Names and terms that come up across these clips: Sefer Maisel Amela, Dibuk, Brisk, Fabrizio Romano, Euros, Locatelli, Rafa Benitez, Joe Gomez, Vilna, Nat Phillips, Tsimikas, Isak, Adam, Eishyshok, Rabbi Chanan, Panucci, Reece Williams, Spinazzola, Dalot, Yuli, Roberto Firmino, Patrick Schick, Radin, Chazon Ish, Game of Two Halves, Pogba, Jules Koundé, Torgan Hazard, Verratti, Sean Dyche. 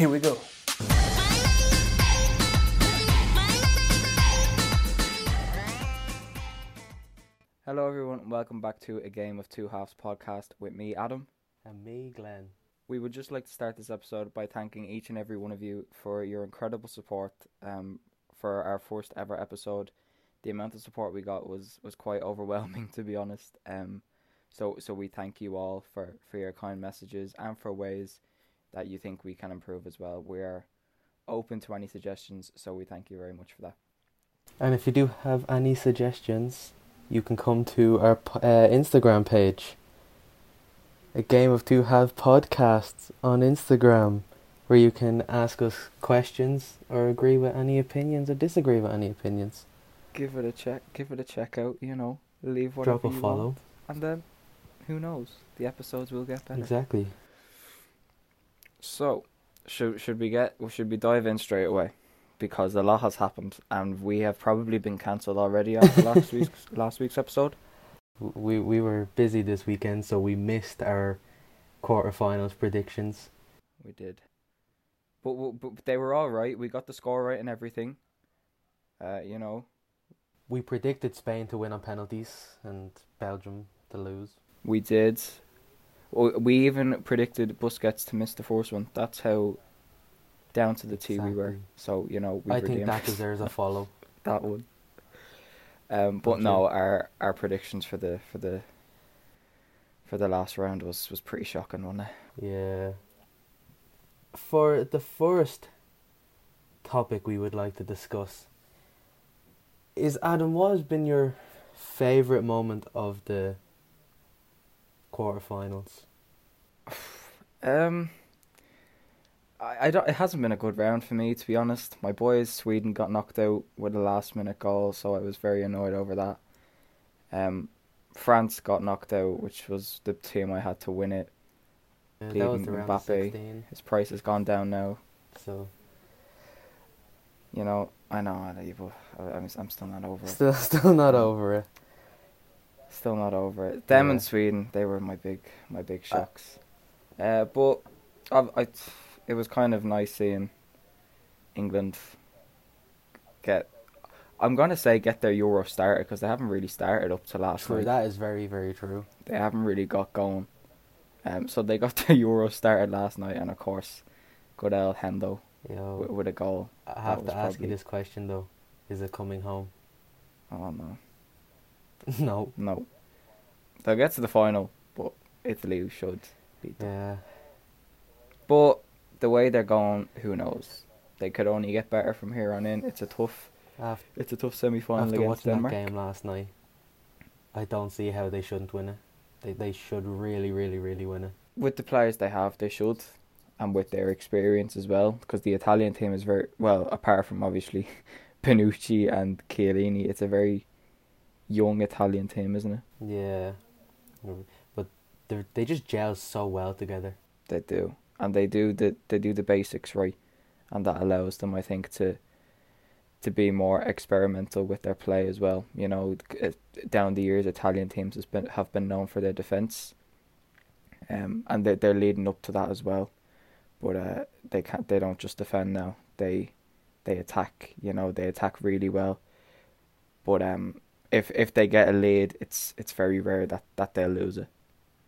Here we go. Hello everyone, and welcome back to A Game of Two Halves podcast with me, Adam. And me, Glenn. We would just like to start this episode by thanking each and every one of you for your incredible support for our first ever episode. The amount of support we got was quite overwhelming, to be honest. So we thank you all for your kind messages and for ways that you think we can improve as well. We're open to any suggestions, so we thank you very much for that. And if you do have any suggestions, you can come to our Instagram page, A Game of Two Halves Podcasts on Instagram, where you can ask us questions or agree with any opinions or disagree with any opinions. Give it a check. Give it a check out. You know, leave whatever you want. Drop a follow, and then who knows? The episodes will get better. Exactly. So, should we dive in straight away? Because a lot has happened, and we have probably been cancelled already after last week's episode. We were busy this weekend, so we missed our quarterfinals predictions. We did, but they were all right. We got the score right and everything. You know. We predicted Spain to win on penalties and Belgium to lose. We did. We even predicted Busquets to miss the first one. That's how down to the T exactly. We were. So, you know, we think that deserves a follow. That one. But no, our predictions for the last round was pretty shocking, wasn't it? Yeah. For the first topic we would like to discuss is, Adam, what has been your favourite moment of the quarterfinals? I don't. It hasn't been a good round for me, to be honest. My boys, Sweden, got knocked out with a last-minute goal, so I was very annoyed over that. France got knocked out, which was the team I had to win it. That was the round Mbappe. 16. His price has gone down now. So, you know. I know, I'm still not over it. Still not over it. Still not over it. Them and Sweden, they were my big shocks. But it was kind of nice seeing England get their Euro started, because they haven't really started up to last night. True, that is very, very true. They haven't really got going. So they got their Euro started last night, and of course, good old Hendo. With a goal. I have to ask you this question though: is it coming home? Oh no. No. They'll get to the final, but Italy should beat them. Yeah. But the way they're going, who knows? They could only get better from here on in. It's a tough. It's a tough semi-final against Denmark. After watching that game last night, I don't see how they shouldn't win it. They should really, really, really win it. With the players they have, they should. And with their experience as well, because the Italian team is very well, apart from obviously Panucci and Chiellini, it's a very young Italian team, isn't it? Yeah, but they just gel so well together. They do, and they do the basics right, and that allows them, I think, to be more experimental with their play as well. You know, down the years, Italian teams have been known for their defense, and they're leading up to that as well. But they can't. They don't just defend now. They attack. You know, they attack really well. But if they get a lead, it's very rare that they'll lose it.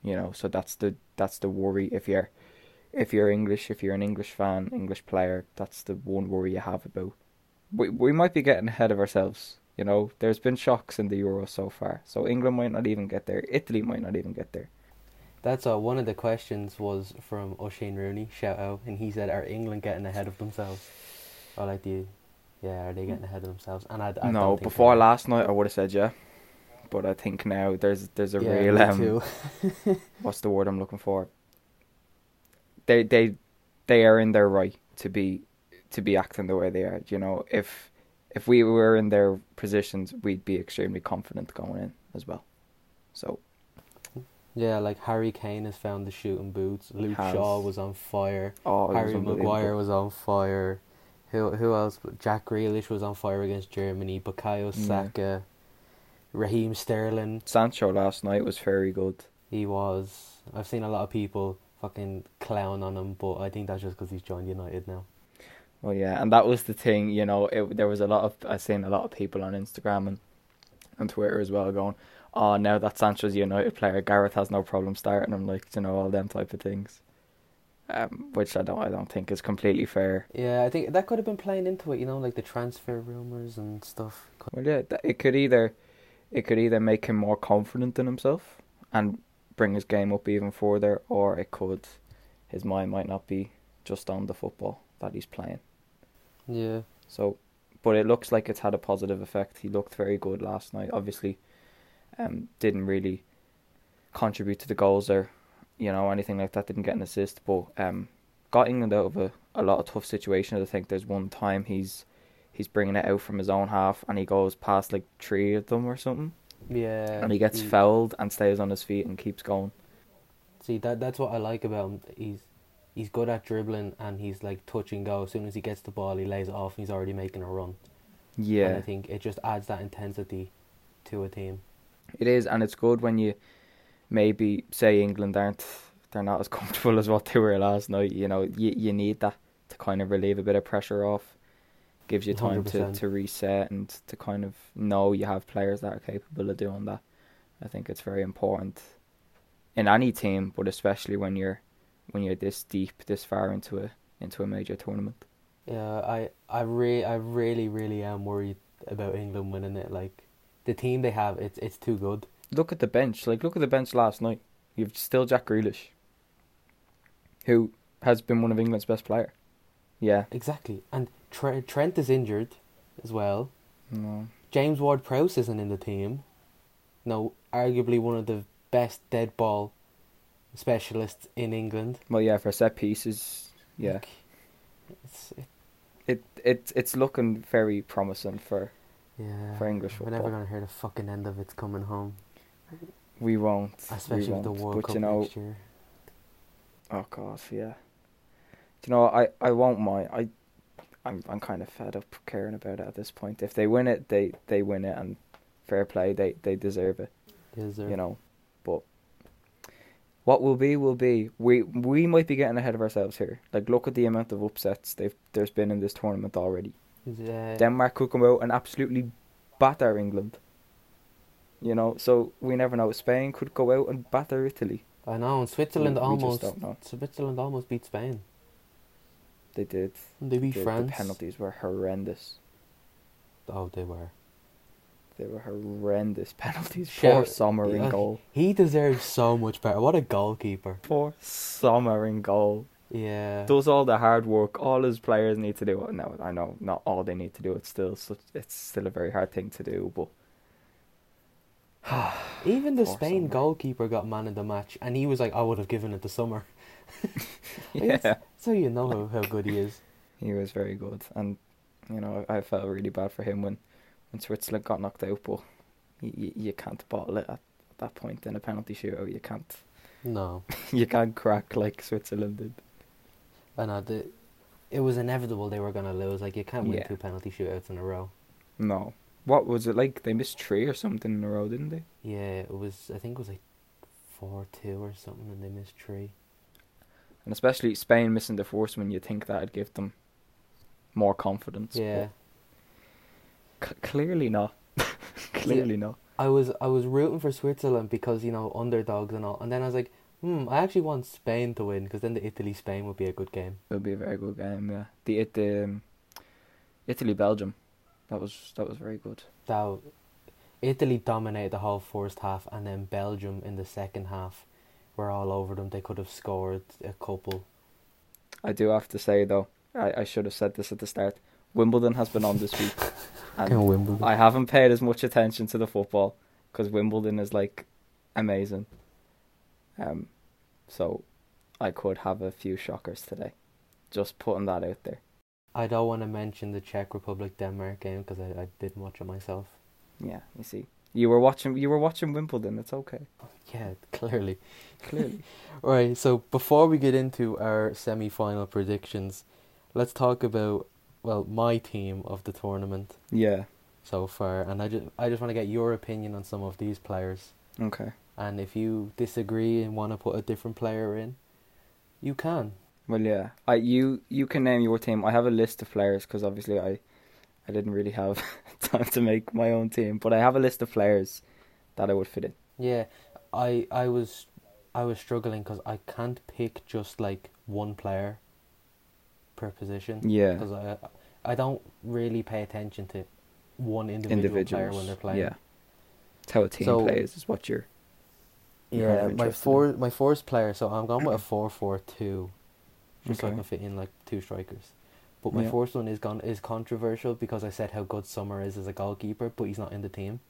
You know, so that's the worry. If you're English, if you're an English fan, English player, that's the one worry you have about. We might be getting ahead of ourselves. You know, there's been shocks in the Euro so far. So England might not even get there. Italy might not even get there. That's all. One of the questions was from O'Shane Rooney, shout out, and he said, are England getting ahead of themselves? Or like, are they getting ahead of themselves? And I no, don't think before last night I would have said yeah. But I think now there's a real... what's the word I'm looking for? They are in their right to be acting the way they are. You know, if we were in their positions, we'd be extremely confident going in as well. So... yeah, like Harry Kane has found the shooting boots. Luke Shaw was on fire. Oh, Harry Maguire was on fire. Who else? Jack Grealish was on fire against Germany. Bukayo Saka, Raheem Sterling. Sancho last night was very good. He was. I've seen a lot of people fucking clown on him, but I think that's just because he's joined United now. Well, yeah, and that was the thing, you know, there was a lot of, I've seen a lot of people on Instagram and Twitter as well going, oh, now that Sancho's a United player, Gareth has no problem starting him, like, you know, all them type of things. Which I don't think is completely fair. Yeah, I think that could have been playing into it, you know, like the transfer rumours and stuff. Well, yeah, it could either make him more confident in himself and bring his game up even further, or it could, his mind might not be just on the football that he's playing. Yeah. So, but it looks like it's had a positive effect. He looked very good last night. Obviously, didn't really contribute to the goals or, you know, anything like that. Didn't get an assist, but got England out of a lot of tough situations. I think there's one time he's bringing it out from his own half and he goes past like three of them or something. Yeah. And he gets fouled and stays on his feet and keeps going. See, that's what I like about him. He's good at dribbling and he's like touch and go. As soon as he gets the ball, he lays it off and he's already making a run. Yeah. And I think it just adds that intensity to a team. It is, and it's good when you maybe say England they're not as comfortable as what they were last night. You know, you need that to kind of relieve a bit of pressure off. Gives you time to reset and to kind of know you have players that are capable of doing that. I think it's very important in any team, but especially when you're this deep, this far into a major tournament. Yeah, I really am worried about England winning it. Like, the team they have, it's too good. Look at the bench. Like, look at the bench last night. You've still Jack Grealish, who has been one of England's best player. Yeah, exactly. And Trent is injured as well. No. James Ward-Prowse isn't in the team. No, arguably one of the best dead ball specialists in England. Well, yeah, for set pieces, yeah. Like, it's looking very promising for English football. We're never going to hear the fucking end of it's coming home. We won't. Especially with the World Cup next year. Oh, God, yeah. Do you know, I won't mind. I'm kind of fed up caring about it at this point. If they win it, they win it, and fair play, they deserve it. You know, but what will be will be. We might be getting ahead of ourselves here. Like, look at the amount of upsets there's been in this tournament already. Yeah. Denmark could come out and absolutely batter England. You know, so we never know. Spain could go out and batter Italy. I know, and Switzerland almost beat Spain. They did. They beat France. The penalties were horrendous. Oh, they were. They were horrendous penalties. Poor Sommer in goal. He deserves so much better. What a goalkeeper. Poor Sommer in goal. Yeah. Does all the hard work. All his players need to do it. No, I know not all they need to do. It's still a very hard thing to do. But even the Spain goalkeeper got man of the match, and he was like, "I would have given it to Sommer." Yeah. So you know how good he is. He was very good, and you know I felt really bad for him when Switzerland got knocked out. But you can't bottle it at that point in a penalty shootout. You can't. No. You can't crack like Switzerland did. I know it was inevitable they were gonna lose. Like, you can't win two penalty shootouts in a row. No. What was it like? They missed three or something in a row, didn't they? Yeah, it was. I think it was like 4-2 or something, and they missed three. And especially Spain missing the first one, you'd think that'd give them more confidence. Yeah. Clearly not. Clearly not. I was rooting for Switzerland because, you know, underdogs and all. And then I was like, I actually want Spain to win, because then the Italy-Spain would be a good game. It would be a very good game, yeah. The Italy-Belgium, that was very good. Italy dominated the whole first half, and then Belgium in the second half were all over them. They could have scored a couple. I do have to say, though, I should have said this at the start, Wimbledon has been on this week. And I haven't paid as much attention to the football, because Wimbledon is, like, amazing. So I could have a few shockers today. Just putting that out there. I don't want to mention the Czech Republic-Denmark game, because I didn't watch it myself. Yeah, you see. You were watching Wimbledon, it's okay. Yeah, clearly. Alright, so before we get into our semi-final predictions, let's talk about, well, my team of the tournament. Yeah. So far, and I just want to get your opinion on some of these players. Okay. And if you disagree and want to put a different player in, You can. Well, yeah. You can name your team. I have a list of players because obviously I didn't really have time to make my own team, but I have a list of players that I would fit in. Yeah, I was struggling because I can't pick just like one player per position. Yeah. Because I don't really pay attention to one individual player when they're playing. Yeah. It's how a team plays is what you're. Yeah, my fourth player. So I'm going with a 4-4-2, just so I can fit in like two strikers. But my fourth one is controversial because I said how good Summer is as a goalkeeper, but he's not in the team.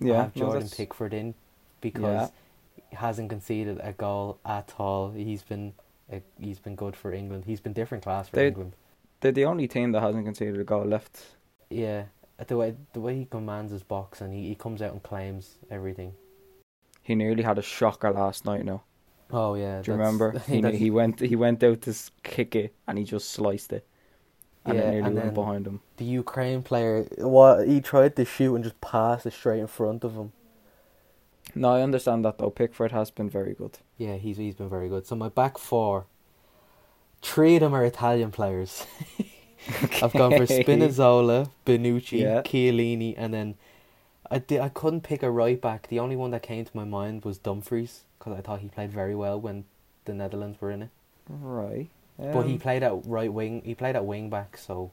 Yeah, I have Jordan Pickford in because he hasn't conceded a goal at all. He's been good for England. He's been different class for England. They're the only team that hasn't conceded a goal left. Yeah, the way he commands his box and he comes out and claims everything. He nearly had a shocker last night now. Oh yeah. Do you remember? He went out to kick it and he just sliced it. And it nearly went behind him. The Ukraine player, he tried to shoot and just passed it straight in front of him. No, I understand that though. Pickford has been very good. Yeah, he's been very good. So my back four, three of them are Italian players. Okay. I've gone for Spinazzola, Benucci, Chiellini, and then I couldn't pick a right back. The only one that came to my mind was Dumfries because I thought he played very well when the Netherlands were in it. Right. But he played at right wing. He played at wing back, so.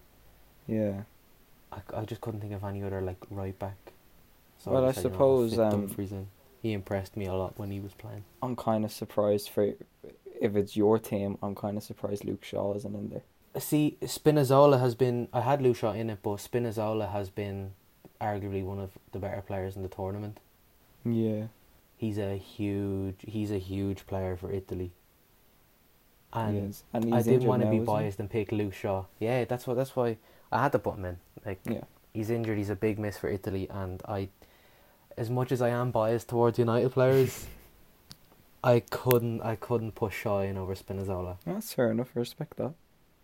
Yeah. I just couldn't think of any other like right back. So well, I suppose Dumfries in. He impressed me a lot when he was playing. I'm kind of surprised if it's your team. I'm kind of surprised Luke Shaw isn't in there. See, Spinazzola has been. I had Luke Shaw in it, but Spinazzola has been arguably one of the better players in the tournament. Yeah. He's a huge player for Italy. And I didn't want to be biased and pick Luke Shaw. Yeah, that's why I had to put him in. Like he's injured, he's a big miss for Italy, and I, as much as I am biased towards United players, I couldn't push Shaw in over Spinazzola. That's fair enough, I respect that.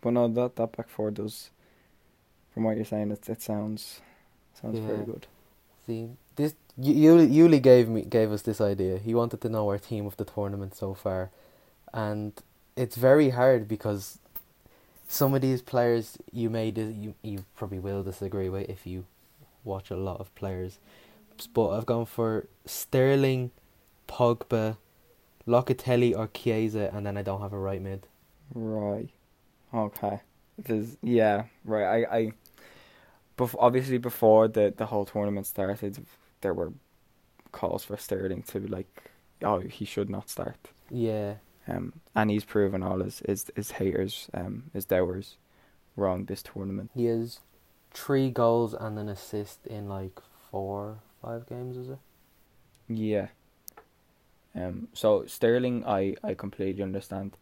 But no, that back four does, from what you're saying, it sounds very good. See, this Yuli gave us this idea. He wanted to know our team of the tournament so far, and it's very hard because some of these players you probably will disagree with if you watch a lot of players. But I've gone for Sterling, Pogba, Locatelli or Chiesa, and then I don't have a right mid. Right. Okay. Right. Obviously, before the whole tournament started, there were calls for Sterling to be like, oh, he should not start. Yeah. And he's proven all his haters, his doubters, wrong this tournament. He has 3 goals and an assist in like 4-5 games, is it? Yeah. So Sterling, I completely understand.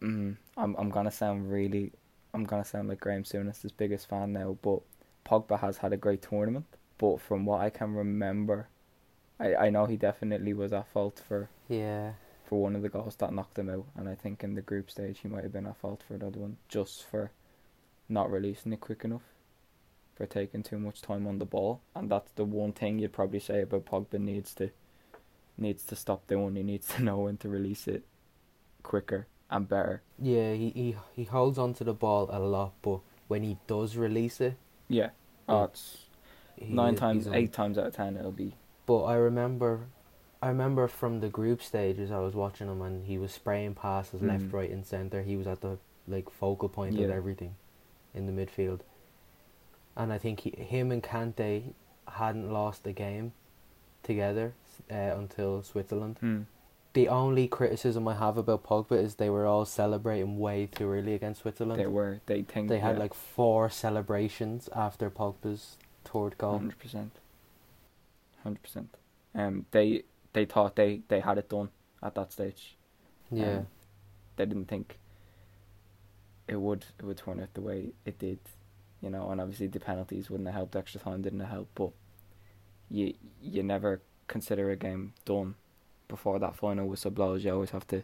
I'm gonna sound like Graeme Souness's biggest fan now, but Pogba has had a great tournament. But from what I can remember, I know he definitely was at fault for one of the goals that knocked him out, and I think in the group stage he might have been at fault for another one, just for not releasing it quick enough, for taking too much time on the ball, and that's the one thing you'd probably say about Pogba needs to stop doing. He needs to know when to release it quicker and better. Yeah, he holds onto the ball a lot, but when he does release it, it's 8 times out of 10 it'll be. But I remember from the group stages I was watching him and he was spraying passes left, right and centre. He was at the focal point of everything in the midfield. And I think him and Kante hadn't lost a game together until Switzerland. Mm. The only criticism I have about Pogba is they were all celebrating way too early against Switzerland. They were. They had like 4 celebrations after Pogba's third goal. 100%. They thought they had it done at that stage. Yeah. They didn't think it would turn out the way it did, you know, and obviously the penalties wouldn't have helped, extra time didn't help, but you never consider a game done before that final whistle blows. You always have to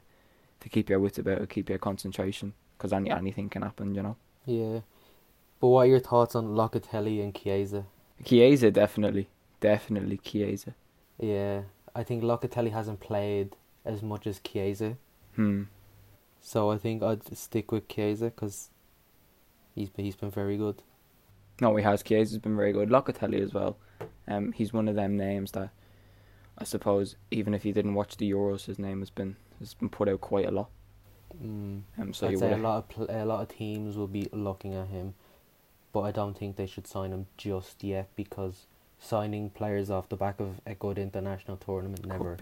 keep your wits about it, keep your concentration, because anything can happen, you know. Yeah. But what are your thoughts on Locatelli and Chiesa? Chiesa, definitely. Definitely Chiesa. Yeah. I think Locatelli hasn't played as much as Chiesa. So I think I'd stick with Chiesa because he's been very good. No, he has. Chiesa's been very good. Locatelli as well. He's one of them names that I suppose even if he didn't watch the Euros, his name has been put out quite a lot. So I'd say a lot of teams will be looking at him, but I don't think they should sign him just yet because signing players off the back of a good international tournament never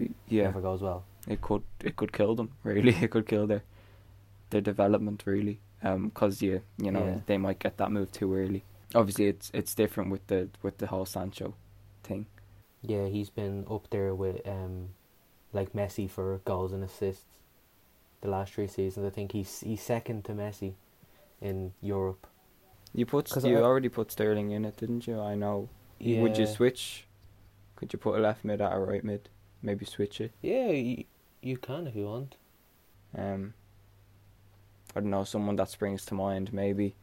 goes well. It could kill them, really. It could kill their development, really. Because they might get that move too early. Obviously, it's different with the whole Sancho thing. Yeah, he's been up there with like Messi for goals and assists the last three seasons. I think he's second to Messi in Europe. You already put Sterling in it, didn't you? I know. Yeah. Would you switch? Could you put a left mid at a right mid? Maybe switch it. Yeah, you can if you want. I don't know, someone that springs to mind maybe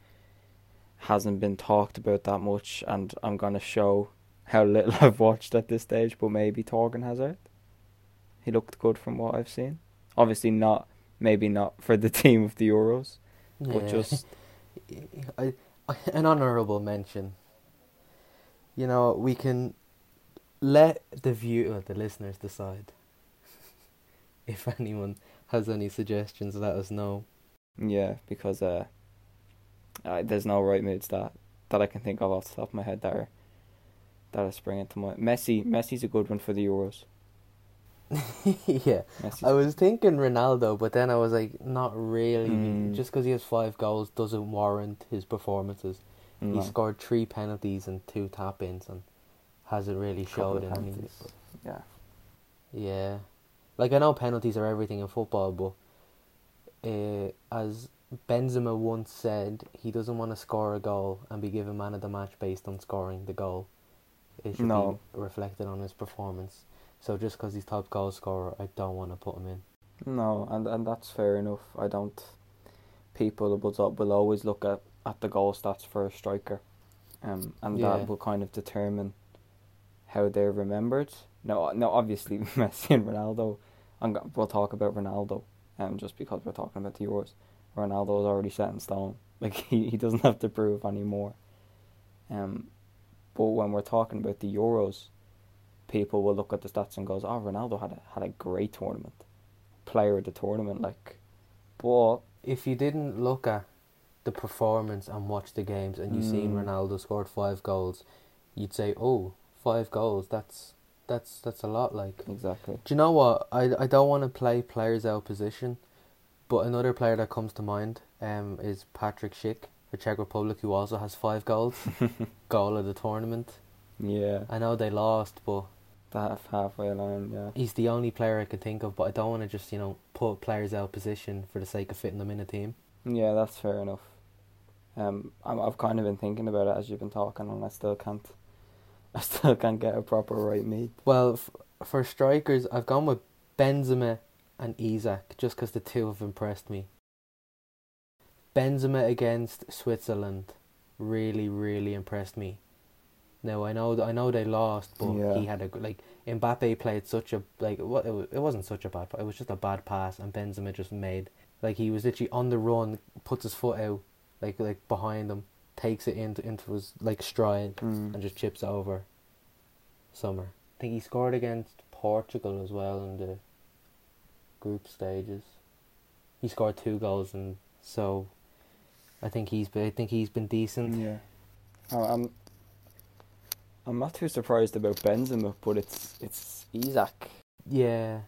hasn't been talked about that much, and I'm going to show how little I've watched at this stage, but maybe Torgan Hazard. He looked good from what I've seen. Obviously not for the team of the Euros, but just... an honourable mention. You know, we can let the listeners decide. If anyone has any suggestions, let us know. Yeah, because there's no right mids that I can think of off the top of my head that are springing to mind. Messi's a good one for the Euros. Yeah, I was thinking Ronaldo, but then I was like, not really. Just because he has 5 goals doesn't warrant his performances. No. He scored 3 penalties and 2 tap-ins and hasn't really showed anything. Yeah. Yeah. Like, I know penalties are everything in football, but... as Benzema once said, he doesn't want to score a goal and be given man of the match based on scoring the goal. It should be reflected on his performance. So just because he's top goal scorer, I don't want to put him in. No, and that's fair enough. I don't... People will always look at the goal stats for a striker. That will kind of determine how they're remembered. No, obviously Messi and Ronaldo. We'll talk about Ronaldo. Just because we're talking about the Euros, Ronaldo is already set in stone. Like he doesn't have to prove anymore. But when we're talking about the Euros, people will look at the stats and goes, "Oh, Ronaldo had a great tournament, player of the tournament." Like, but if you didn't look at the performance and watch the games, and you seen Ronaldo scored 5 goals, you'd say, "Oh, 5 goals. That's a lot, like." Exactly. Do you know what? I don't want to play players out of position, but another player that comes to mind is Patrick Schick, the Czech Republic, who also has 5 goals. Goal of the tournament. Yeah. I know they lost, but... That halfway line, yeah. He's the only player I could think of, but I don't want to just, put players out of position for the sake of fitting them in a team. Yeah, that's fair enough. I've kind of been thinking about it as you've been talking, and I still can't get a proper right mid. Well, for strikers, I've gone with Benzema and Isak, just because the two have impressed me. Benzema against Switzerland really, really impressed me. Now, I know they lost, but he had Mbappe played it wasn't such a bad pass, it was just a bad pass, and Benzema just made, he was literally on the run, puts his foot out, like behind him, takes it into his stride and just chips over Sommer. I think he scored against Portugal as well in the group stages. He scored 2 goals, and so I think he's been decent. Yeah. I'm not too surprised about Benzema, but it's Isak. Yeah.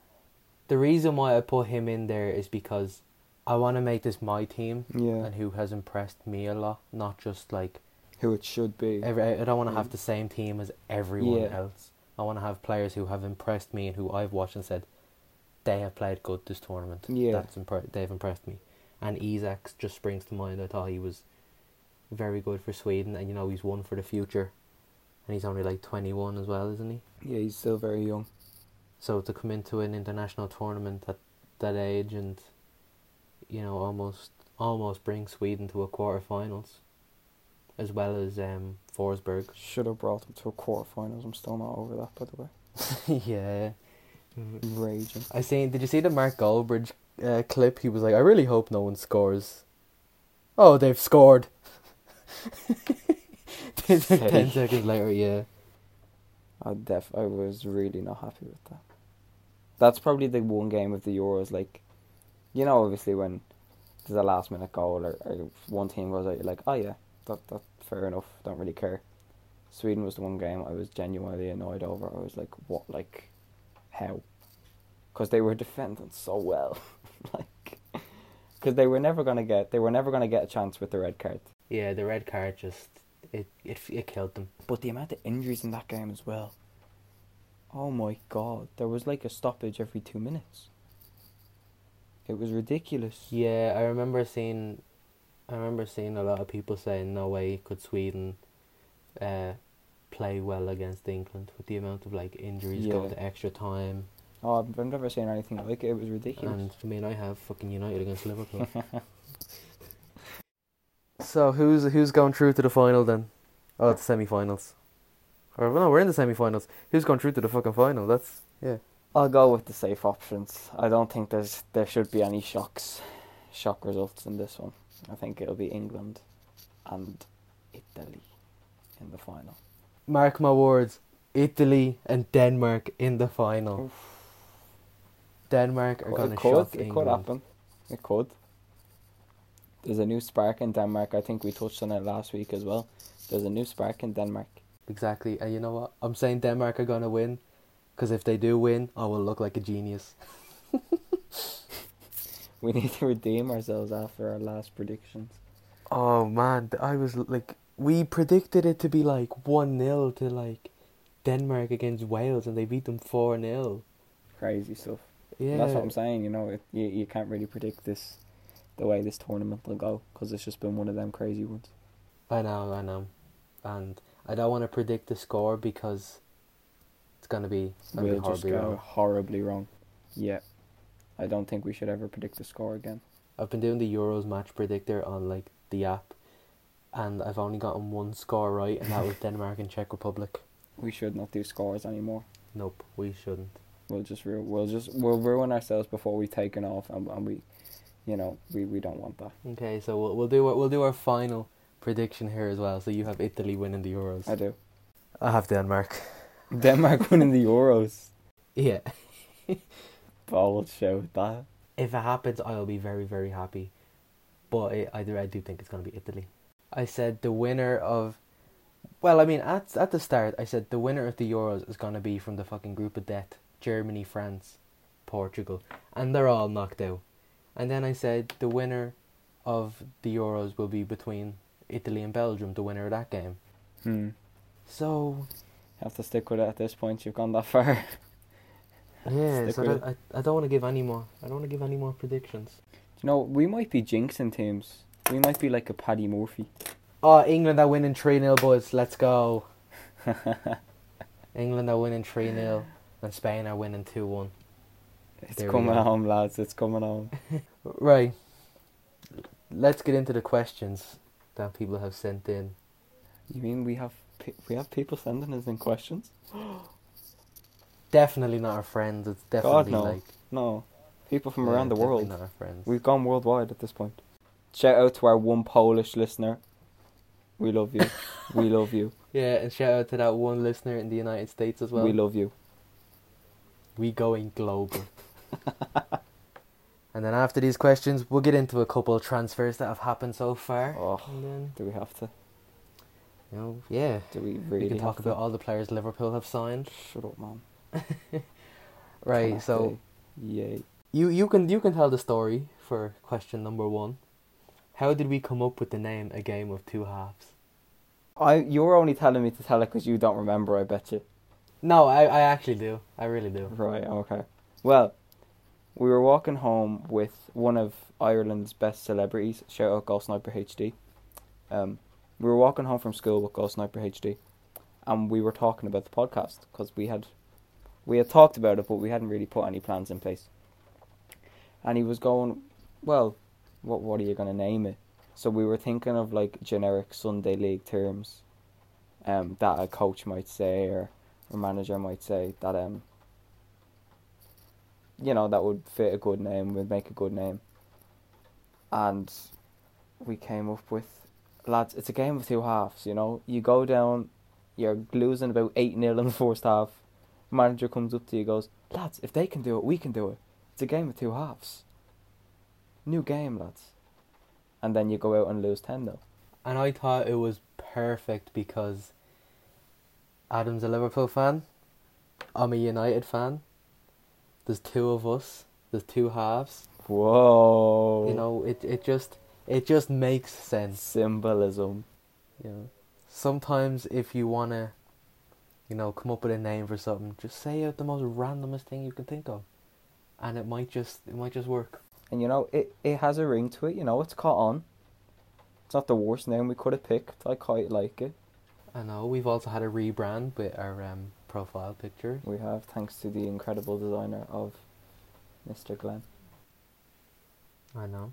The reason why I put him in there is because I want to make this my team, and who has impressed me a lot, not just who it should be. I don't want to have the same team as everyone else. I want to have players who have impressed me and who I've watched and said they have played good this tournament. Yeah, they've impressed me. And Isak just springs to mind. I thought he was very good for Sweden, and he's one for the future, and he's only 21 as well, isn't he? Yeah, he's still very young. So to come into an international tournament at that age and almost bring Sweden to a quarterfinals, as well as Forsberg. Should have brought them to a quarterfinals. I'm still not over that, by the way. Yeah, raging. Did you see the Mark Goldbridge clip, he was like, I really hope no one scores. Oh, they've scored. 10 seconds later, yeah. I was really not happy with that. That's probably the one game of the Euros, like, you know, obviously when there's a last minute goal or one team goes out, you're like, oh yeah, that's fair enough, don't really care. Sweden was the one game I was genuinely annoyed over. I was like, what, like, how? Because they were defending so well. Like, because they were never going to get a chance with the red card. Yeah, the red card just, it killed them. But the amount of injuries in that game as well. Oh my God, there was like a stoppage every 2 minutes. It was ridiculous. Yeah, I remember seeing a lot of people saying no way could Sweden play well against England with the amount of like injuries going to extra time. Oh, I've never seen anything like it. It was ridiculous. And I mean, I have fucking United against Liverpool. So who's going through to the final then? Oh, it's the semi-finals. Or no, we're in the semi-finals. Who's going through to the fucking final? That's yeah. I'll go with the safe options. I don't think there should be any shock results in this one. I think it'll be England and Italy in the final. Mark my words, Italy and Denmark in the final. Oof. Denmark are going to shock England. It could happen. It could. There's a new spark in Denmark. I think we touched on it last week as well. There's a new spark in Denmark. Exactly. And you know what? I'm saying Denmark are going to win. Because if they do win, I will look like a genius. We need to redeem ourselves after our last predictions. Oh man, I was like... We predicted it to be like 1-0 to like Denmark against Wales and they beat them 4-0. Crazy stuff. Yeah. And that's what I'm saying, you know, you can't really predict this, the way this tournament will go, because it's just been one of them crazy ones. I know. And I don't want to predict the score because it's going to be horribly wrong. Yeah. I don't think we should ever predict the score again. I've been doing the Euros match predictor on like the app, and I've only gotten one score right, and that was Denmark and Czech Republic. We should not do scores anymore. Nope, we shouldn't. We'll ruin ourselves before we take it off, and we, you know, we don't want that. Okay, so we'll do our final prediction here as well. So you have Italy winning the Euros. I do. I have Denmark. Denmark winning the Euros. Yeah. Bold shout that. If it happens, I'll be very, very happy. But I do think it's gonna be Italy. I said the winner of... Well, I mean, at the start, I said the winner of the Euros is going to be from the fucking group of death. Germany, France, Portugal. And they're all knocked out. And then I said the winner of the Euros will be between Italy and Belgium, the winner of that game. So... You have to stick with it at this point. You've gone that far. Yeah, so I don't want to give any more. I don't want to give any more predictions. You know, we might be jinxing teams. We might be like a Paddy Murphy. Oh, England are winning 3-0, boys. Let's go. England are winning 3-0 and Spain are winning 2-1. It's coming home, lads. It's coming home. Right. Let's get into the questions that people have sent in. You mean we have people sending us in questions? Definitely not our friends. It's definitely no. People from around the world. Not our friends. We've gone worldwide at this point. Shout out to our one Polish listener. We love you. We love you. Yeah, and shout out to that one listener in the United States as well. We love you. We going global. And then after these questions, we'll get into a couple of transfers that have happened so far. Oh, then, do we have to? You know, yeah. Do we really? We can talk about all the players Liverpool have signed. Shut up, man. Right. So, yay. You can tell the story for question number one. How did we come up with the name A Game of Two Halves? You're only telling me to tell it because you don't remember, I bet you. No, I actually do. I really do. Right, okay. Well, we were walking home with one of Ireland's best celebrities. Shout out Ghost Sniper HD. We were walking home from school with Ghost Sniper HD. And we were talking about the podcast because we had talked about it, but we hadn't really put any plans in place. And he was going, well... What are you going to name it? So we were thinking of like generic Sunday league terms that a coach might say or a manager might say that you know, that would fit a good name, would make a good name. And we came up with, lads, it's a game of two halves, you know. You go down, you're losing about 8-0 in the first half. Manager comes up to you, goes, lads, if they can do it, we can do it. It's a game of two halves. New game, lads. And then you go out and lose 10-0. And I thought it was perfect because Adam's a Liverpool fan, I'm a United fan. There's two of us. There's two halves. Whoa. You know, it just makes sense. Symbolism. You know, sometimes if you want to, you know, come up with a name for something, just say out the most randomest thing you can think of, and it might just work. And you know, it has a ring to it. You know, it's caught on. It's not the worst name we could have picked. I quite like it. I know. We've also had a rebrand with our profile picture. We have, thanks to the incredible designer of Mr. Glenn. I know.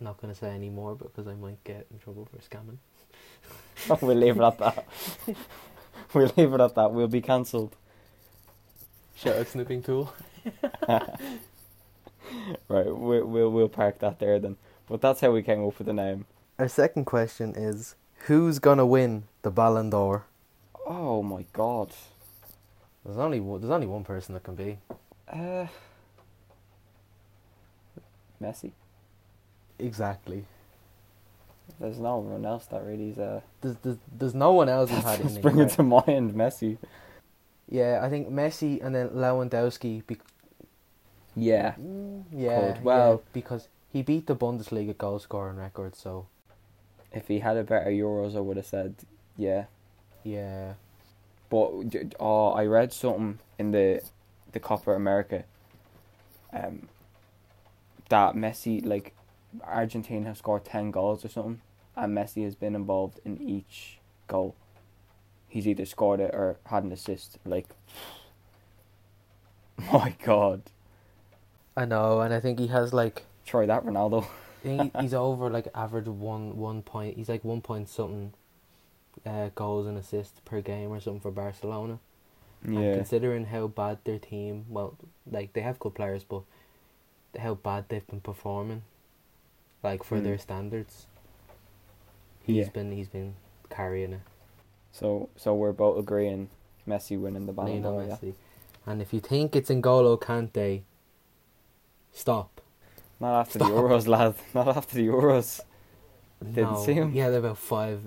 I'm not going to say any more because I might get in trouble for scamming. We'll leave it at that. We'll leave it at that. We'll be cancelled. Shout out Snooping Tool. Right, we'll park that there then. But that's how we came up with the name. Our second question is, who's going to win the Ballon d'Or? Oh my God. There's only one person that can be. Messi. Exactly. There's no one else that really is There's no one else who's had it. Bring it to mind, Messi. Yeah, I think Messi and then Lewandowski. Because he beat the Bundesliga goal scoring record, so if he had a better Euros, I would have said yeah. Yeah. But, I read something in the Copa America that Messi, like, Argentina have scored 10 goals or something, and Messi has been involved in each goal. He's either scored it or had an assist. Like, my God. I know, and I think he has, like... Try that, Ronaldo. I think he's over, like, average one point. He's, like, 1 point something. Goals and assists per game or something for Barcelona. Yeah. And considering how bad their team, well, like, they have good players, but how bad they've been performing, like, for their standards, he's been carrying it. So we're both agreeing Messi winning the Ballon d'Or. Yeah. And if you think it's N'Golo Kante, stop. Not after the Euros, lad. Not after the Euros. Didn't see him. Yeah, they're about five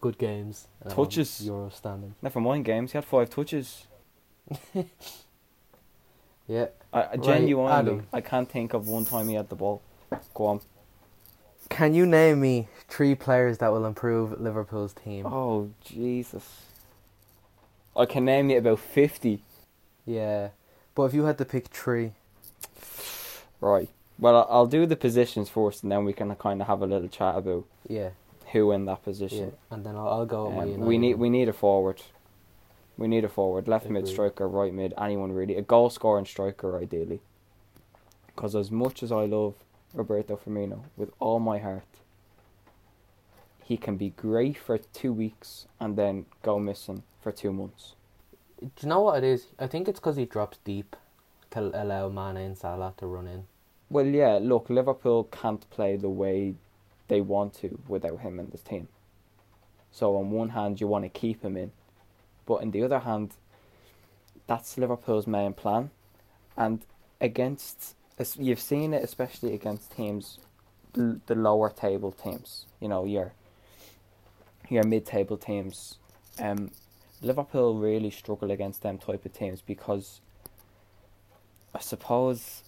good games. Touches. Euro standing. Never mind games. He had 5 touches. Yeah. Genuinely, Adam. I can't think of one time he had the ball. Go on. Can you name me 3 players that will improve Liverpool's team? Oh, Jesus. I can name you about 50. Yeah. But if you had to pick 3. Right. Well, I'll do the positions first and then we can kind of have a little chat about... Yeah. Who in that position? Yeah, and then I'll go. We need a forward. We need a forward, left mid striker, right mid, anyone really, a goal scoring striker ideally. Because as much as I love Roberto Firmino with all my heart, he can be great for 2 weeks and then go missing for 2 months. Do you know what it is? I think it's because he drops deep to allow Mane and Salah to run in. Well, yeah. Look, Liverpool can't play the way they want to without him in this team. So on one hand, you want to keep him in. But on the other hand, that's Liverpool's main plan. And against, you've seen it especially against teams, the lower table teams, you know, your mid-table teams. Liverpool really struggle against them type of teams because I suppose...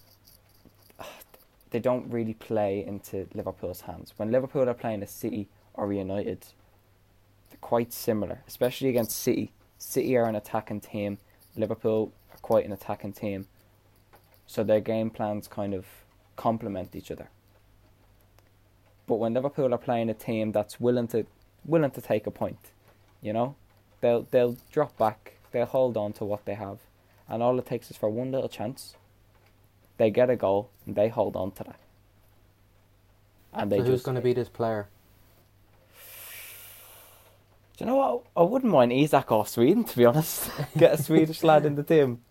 they don't really play into Liverpool's hands. When Liverpool are playing a City or United, they're quite similar, especially against City. City are an attacking team. Liverpool are quite an attacking team. So their game plans kind of complement each other. But when Liverpool are playing a team that's willing to take a point, you know, they'll drop back, they'll hold on to what they have. And all it takes is for one little chance. They get a goal and they hold on to that. And so who's going to be this player? Do you know what? I wouldn't mind Isak off Sweden, to be honest. Get a Swedish lad in the team.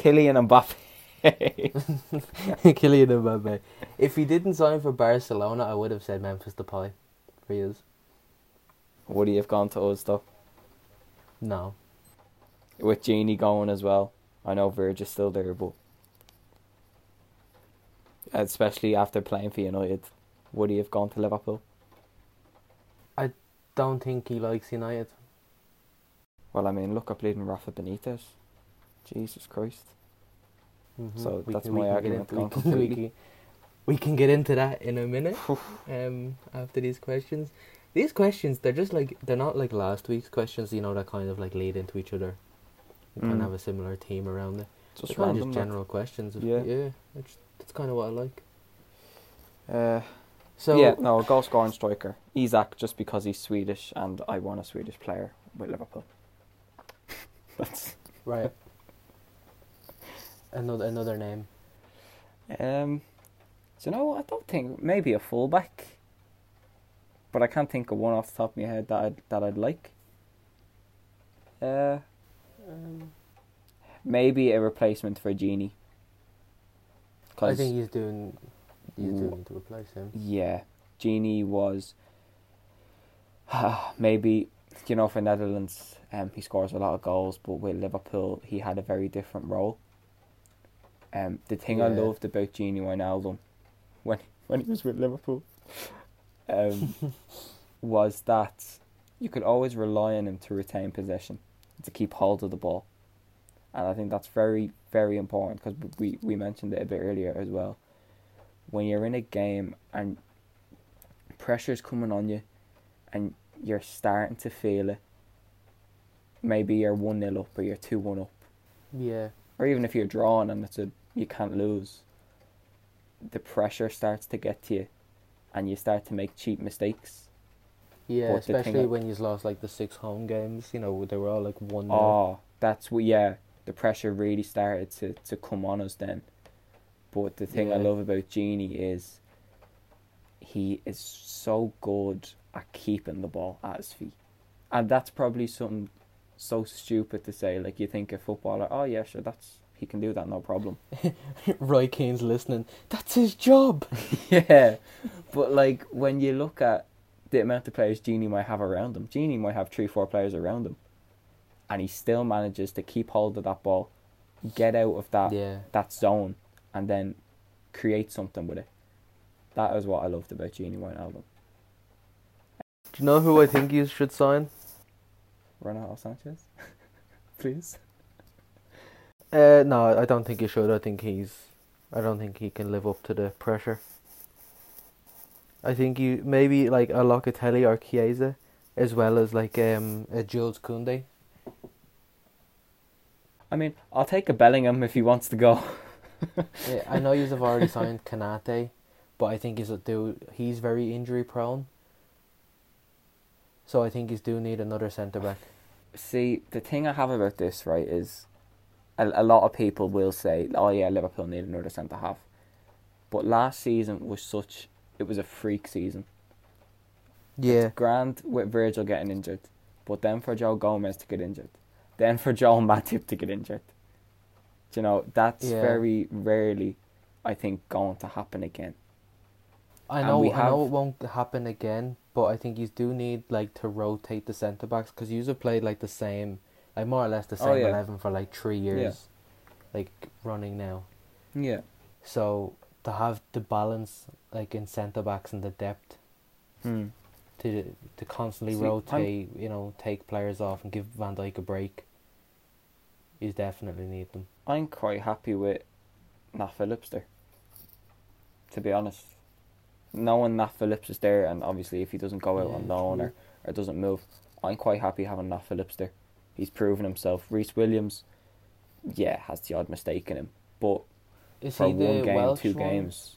Kylian Mbappe. Kylian Mbappe. If he didn't sign for Barcelona, I would have said Memphis Depay for years. Would he have gone to us though? No. With Genie going as well. I know Virg is still there, but especially after playing for United, would he have gone to Liverpool? I don't think he likes United. Well, I mean, look at bleeding Rafa Benitez. Jesus Christ. Mm-hmm. So that's my argument. We can get into that in a minute. After these questions. These questions, they're just like, they're not like last week's questions, you know, that kind of like lead into each other. You kind of have a similar theme around it. Just they're random, kind of just general questions. That's kind of what I like. So goal scoring striker. Isak, just because he's Swedish and I want a Swedish player with Liverpool. That's right. Another name. So no, I don't think, maybe a fullback. But I can't think of one off the top of my head that I'd like. Maybe a replacement for Genie. I think he's doing to replace him. Yeah, Genie was maybe, you know, for Netherlands, he scores a lot of goals, but with Liverpool, he had a very different role. The thing I loved about Genie Wijnaldum when he was with Liverpool was that you could always rely on him to retain possession, to keep hold of the ball. And I think that's very, very important because we mentioned it a bit earlier as well. When you're in a game and pressure's coming on you and you're starting to feel it, maybe you're 1-0 up or you're 2-1 up. Yeah. Or even if you're drawn and you can't lose, the pressure starts to get to you and you start to make cheap mistakes. Yeah, but especially when you've lost like the 6 home games, you know, they were all like 1-0. Oh, that's what, yeah. The pressure really started to come on us then. But the thing I love about Genie is he is so good at keeping the ball at his feet. And that's probably something so stupid to say. Like, you think a footballer, oh yeah, sure, he can do that, no problem. Roy Keane's listening, that's his job. Yeah. But like, when you look at the amount of players Genie might have around him, Genie might have 3-4 players around him. And he still manages to keep hold of that ball, get out of that zone, and then create something with it. That is what I loved about Genie Wijnaldum. Do you know who I think you should sign? Renato Sanchez? Please? No, I don't think you should. I don't think he can live up to the pressure. I think you... Maybe like a Locatelli or Chiesa, as well as like a Jules Koundé. I mean, I'll take a Bellingham if he wants to go. Yeah, I know you've already signed Kanate, but I think he's very injury prone. So I think he's do need another centre back. See, the thing I have about this, right, is a lot of people will say, "Oh yeah, Liverpool need another centre half," but last season was it was a freak season. Yeah, it's grand with Virgil getting injured, but then for Joe Gomez to get injured. Then for Joel Matip to get injured. Do you know, that's very rarely, I think, going to happen again. I know it won't happen again, but I think you do need like to rotate the centre-backs because you have played like the same, like more or less the same 11 for like 3 years, like running now. Yeah. So to have the balance like in centre-backs and the depth. Hmm. To constantly rotate, you know, take players off and give Van Dijk a break. You definitely need them. I'm quite happy with Nat Phillips there, to be honest. Knowing Nat Phillips is there, and obviously if he doesn't go out on loan or doesn't move, I'm quite happy having Nat Phillips there. He's proven himself. Reece Williams, has the odd mistake in him, but is for one game, Welsh 2 games...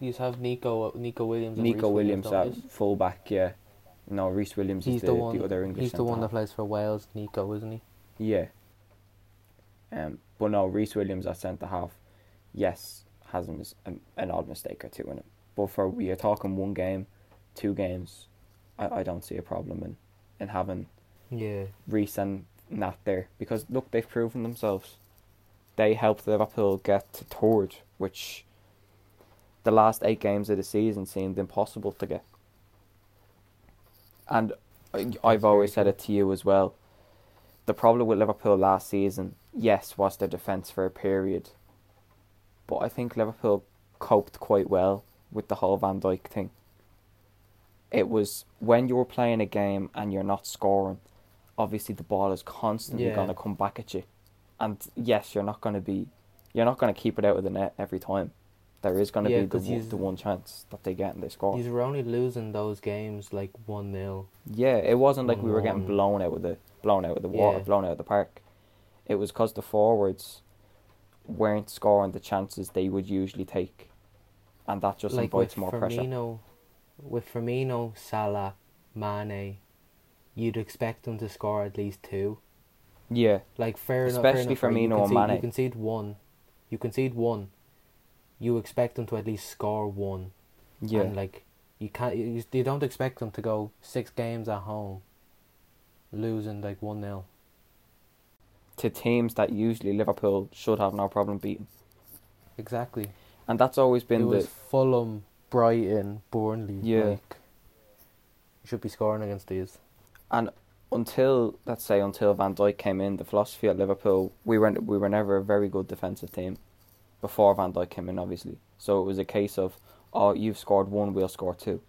You have Nico Williams. And Nico Williams at fullback, yeah. No, Reece Williams is the other English. He's the one that plays for Wales, Nico, isn't he? Yeah. But no, Reece Williams at centre half, yes, has an odd mistake or two in him. But for you're talking 1 game, 2 games, I don't see a problem in having Reece and Nat there because look, they've proven themselves. they helped Liverpool get to third, which the last 8 games of the season seemed impossible to get. And I've always said it to you as well. The problem with Liverpool last season, yes, was their defence for a period. But I think Liverpool coped quite well with the whole Van Dijk thing. It was when you're playing a game and you're not scoring, obviously the ball is constantly going to come back at you. And yes, you're not going to keep it out of the net every time. There is going to be the one chance that they get and they score. These were only losing those games like 1-0. Yeah, it wasn't like we were getting blown out of the water, blown out of the park. It was because the forwards weren't scoring the chances they would usually take, and that just invites more pressure. With Firmino, Salah, Mane, you'd expect them to score at least 2. Yeah. Like, fair enough, especially Firmino and Mane. You concede one. You expect them to at least score 1. Yeah. And like you don't expect them to go 6 games at home losing like 1-0 to teams that usually Liverpool should have no problem beating. Exactly. And that's always been it was Fulham, Brighton, Burnley. Yeah. Like, you should be scoring against these. And until Van Dijk came in, the philosophy at Liverpool, we were never a very good defensive team. Before Van Dijk came in, obviously. So it was a case of, oh, you've scored 1, we'll score 2. Do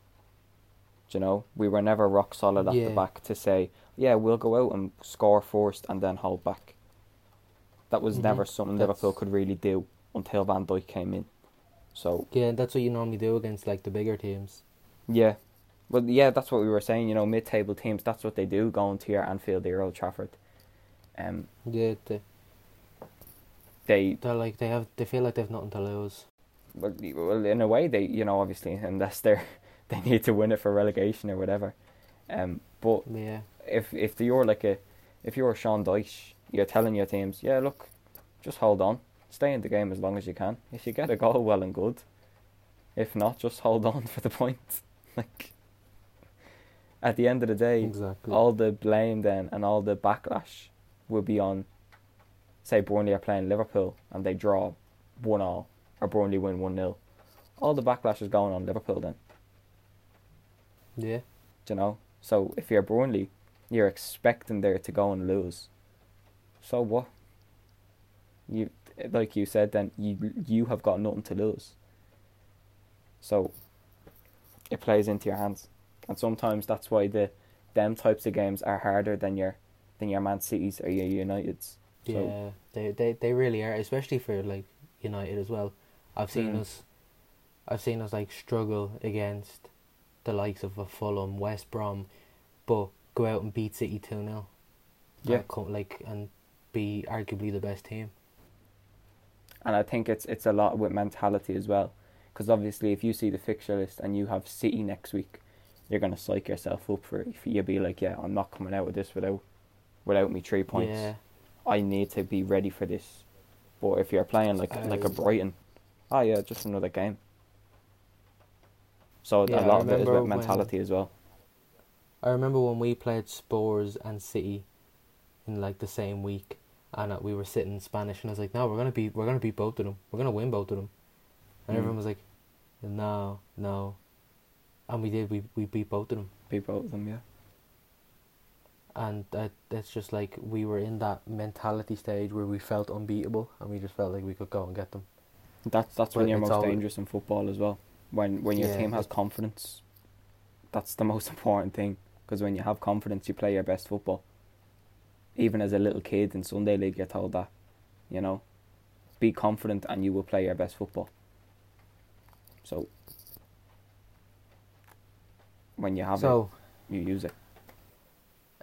you know? We were never rock solid at the back to say, yeah, we'll go out and score first and then hold back. That was never something Liverpool could really do until Van Dijk came in. So yeah, that's what you normally do against like the bigger teams. Yeah. Well, yeah, that's what we were saying, you know, mid-table teams, that's what they do, going to your Anfield, your Old Trafford. Yeah, they feel like they've nothing to lose. Well, in a way, they, you know, obviously, unless they need to win it for relegation or whatever. But yeah, if you're Sean Dyche, you're telling your teams, yeah, look, just hold on, stay in the game as long as you can. If you get a goal, well and good. If not, just hold on for the point. Like, at the end of the day, all the blame then and all the backlash will be on. Say Burnley are playing Liverpool and they draw 1-1 or Burnley win 1-0. All the backlash is going on Liverpool then. Yeah. Do you know? So if you're Burnley, you're expecting there to go and lose. So what? You, like you said then, you have got nothing to lose. So it plays into your hands. And sometimes that's why them types of games are harder than your Man City's or your United's. Yeah, so they really are, especially for like United as well. I've seen us like struggle against the likes of a Fulham, West Brom, but go out and beat City 2-0. Yeah, and be arguably the best team. And I think it's a lot with mentality as well, because obviously if you see the fixture list and you have City next week, you're gonna psych yourself up for it. You'll be like, yeah, I'm not coming out with this without me 3 points. Yeah. I need to be ready for this. But if you're playing like a Brighton, just another game. So a lot of it is with mentality as well. I remember when we played Spurs and City in like the same week, and we were sitting in Spanish, and I was like, "No, we're gonna beat both of them. We're gonna win both of them." And everyone was like, "No," and we did. We beat both of them. Beat both of them, yeah. And that's just like we were in that mentality stage where we felt unbeatable and we just felt like we could go and get them. That's when you're most dangerous in football as well. When your team has confidence, that's the most important thing. Because when you have confidence, you play your best football. Even as a little kid in Sunday League, you're told that, you know, be confident and you will play your best football. So when you have it, you use it.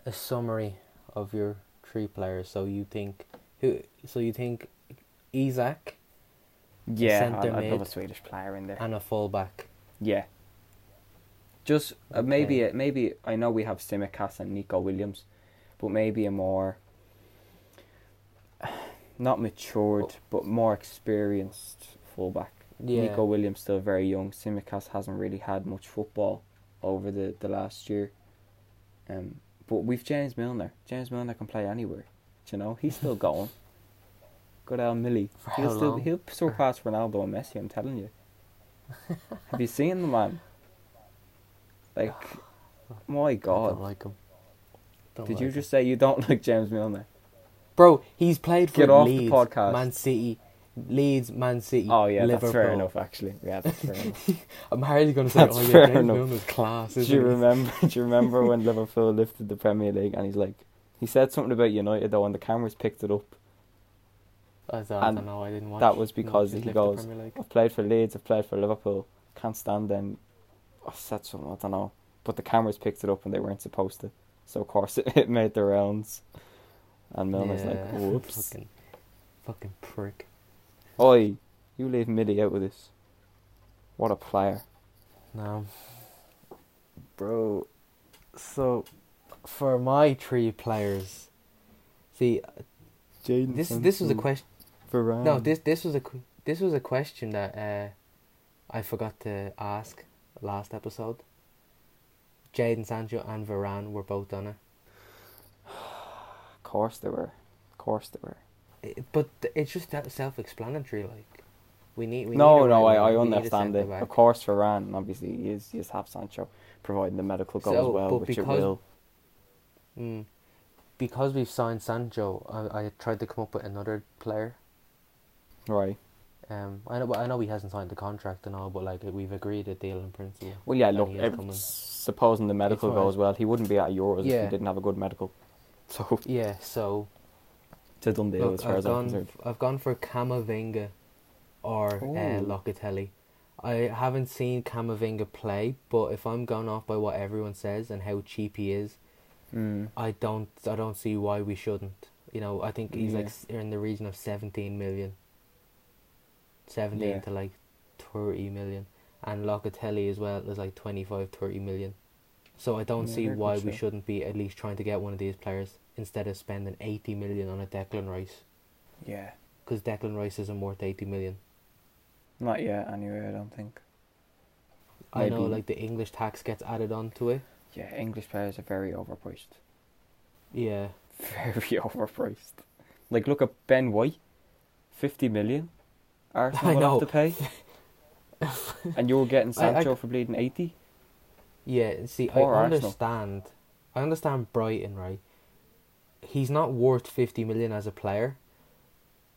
A summary of your 3 players. So you think Isak, I'd love a Swedish player in there, and a fullback. Yeah. Just maybe I know we have Tsimikas and Nico Williams, but maybe a more not matured but more experienced fullback. Yeah. Nico Williams still very young. Tsimikas hasn't really had much football over the last year. But we've James Milner. James Milner can play anywhere. Do you know? He's still going. Good old Millie. He'll surpass Ronaldo and Messi, I'm telling you. Have you seen the man? Like, my God. I don't like him. Did you just say you don't like James Milner? Bro, he's played for Leeds, Man City, Oh yeah, Liverpool. That's fair enough. Actually, yeah, that's fair enough. I'm hardly going to say, oh yeah, James Milner's class. Do you remember when Liverpool lifted the Premier League and he said something about United though, and the cameras picked it up. I don't know. I didn't watch. That was because he goes, I've played for Leeds, I've played for Liverpool, can't stand them. I said something, I don't know, but the cameras picked it up and they weren't supposed to. So of course it made the rounds. And Milner's like, whoops. Fucking prick. Oi, you leave Millie out with this. What a player. No. Bro, so for my three players, see, Jayden this was a question. No, this was a question that I forgot to ask last episode. Jadon Sancho and Varane were both on it. Of course they were. But it's just that self-explanatory. Like, we need. I understand it. Of course, Varane obviously he is half Sancho, providing the medical goal as well, which it will. Because we've signed Sancho, I tried to come up with another player. Right. I know he hasn't signed the contract and all, but like we've agreed a deal in principle. Well, yeah. Look, supposing the medical goes well, he wouldn't be at Euros if he didn't have a good medical. So yeah, so it's a done deal as far as I'm concerned. I've gone for Camavinga or Locatelli. I haven't seen Camavinga play, but if I'm going off by what everyone says and how cheap he is, I don't see why we shouldn't. You know, I think he's like in the region of 17 million. 17 to like 30 million. And Locatelli as well is like 25, 30 million. So I don't see why we shouldn't be at least trying to get one of these players instead of spending 80 million on a Declan Rice. Yeah. Because Declan Rice isn't worth 80 million. Not yet, anyway, I don't think. Maybe. I know, like, the English tax gets added on to it. Yeah, English players are very overpriced. Yeah. Very overpriced. Like, look at Ben White. 50 million. Arsenal will have to pay. And you're getting Sancho for bleeding 80? Yeah, see, poor Arsenal. I understand Brighton, right? He's not worth 50 million as a player,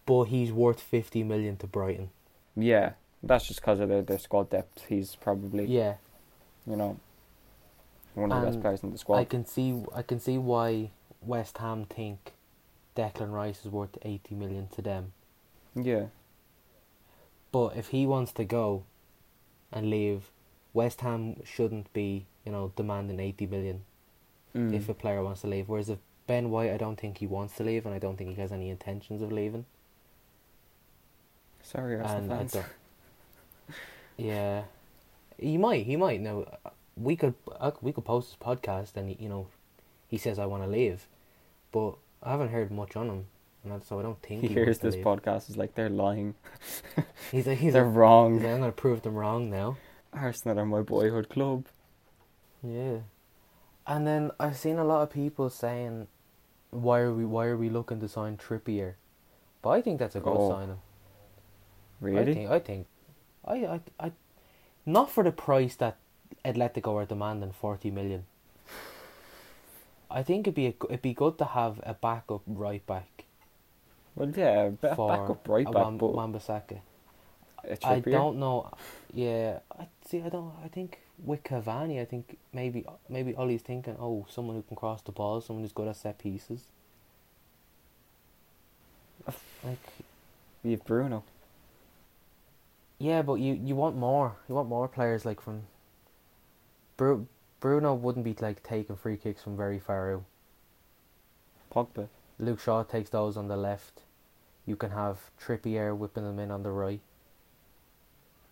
but he's worth 50 million to Brighton. Yeah, that's just because of their squad depth. He's probably, you know, one of the best players in the squad. I can see why West Ham think Declan Rice is worth 80 million to them. Yeah. But if he wants to go and leave, West Ham shouldn't be, you know, demanding 80 million if a player wants to leave. Whereas if Ben White, I don't think he wants to leave, and I don't think he has any intentions of leaving. Sorry, Arsenal fans. Yeah, he might. Now we could post his podcast, and he says I want to leave, but I haven't heard much on him. So I don't think he hears this podcast. Is like they're lying. He's wrong. He's like, I'm gonna prove them wrong now. Arsenal are my boyhood club. Yeah, and then I've seen a lot of people saying, "Why are we looking to sign Trippier?" But I think that's a good signing. Really? I think not for the price that Atletico are demanding, 40 million. I think it'd be good to have a backup right back. Well, yeah, backup right back, but Wan-Bissaka. I don't know. Yeah, I think with Cavani, I think maybe Ollie's thinking, someone who can cross the ball, someone who's good at set pieces. Like, you have Bruno. Yeah, but you want more. You want more players like from. Bruno wouldn't be like taking free kicks from very far out. Pogba. Luke Shaw takes those on the left. You can have Trippier whipping them in on the right.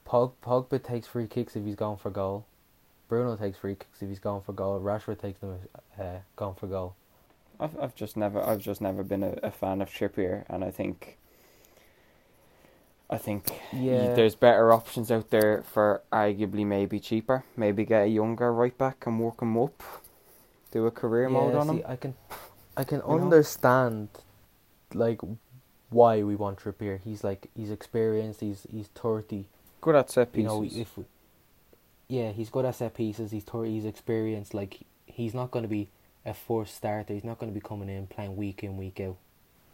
Pogba takes free kicks if he's going for goal. Bruno takes free kicks if he's going for goal. Rashford takes them going for goal. I've just never been a fan of Trippier, and I think there's better options out there for arguably maybe cheaper. Maybe get a younger right back and work him up. Do a career mode on him. I can understand, like, why we want Trippier. He's like, he's experienced, he's 30. Good at set pieces. You know, if we, yeah, he's good at set pieces, he's 30, he's experienced. Like, he's not going to be a forced starter. He's not going to be coming in playing week in, week out.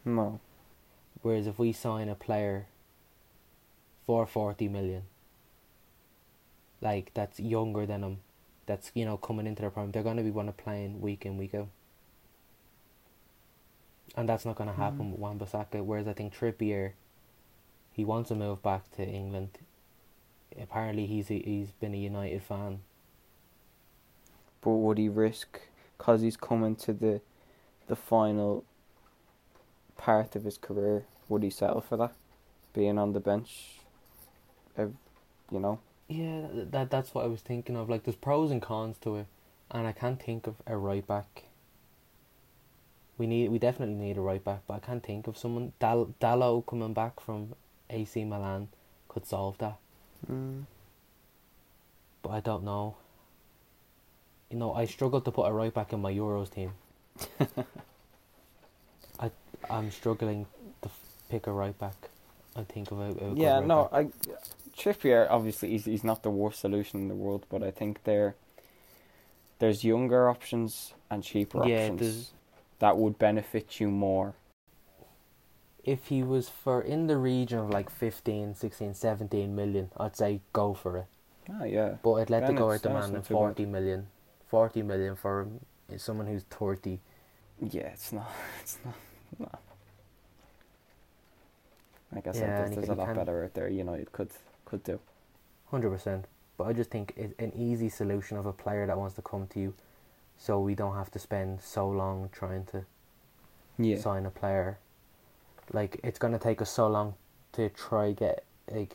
No. Whereas if we sign a player for 40 million, like, that's younger than him, that's, you know, coming into their prime, they're going to be one of playing week in, week out. And that's not going to happen with Wan-Bissaka. Whereas I think Trippier, he wants to move back to England. Apparently he's been a United fan. But would he risk, because he's coming to the final part of his career, would he settle for that? Being on the bench, you know? Yeah, that's what I was thinking of. Like, there's pros and cons to it, and I can't think of a right back. We definitely need a right back, but I can't think of someone. Dalot coming back from AC Milan could solve that. But I don't know. You know, I struggled to put a right back in my Euros team. I'm struggling to pick a right back. I think of a yeah, good no, right back. Trippier, obviously, he's not the worst solution in the world, but I think there's younger options and cheaper options. That would benefit you more. If he was for in the region of like 15, 16, 17 million, I'd say go for it. Oh, yeah. But I'd let go at the man at 40 million. 40 million for someone who's 30. Yeah, it's not. Like I said, there's a lot better out there, you know, it could do. 100%. But I just think it's an easy solution of a player that wants to come to you. So we don't have to spend so long trying to sign a player. Like, it's going to take us so long to try get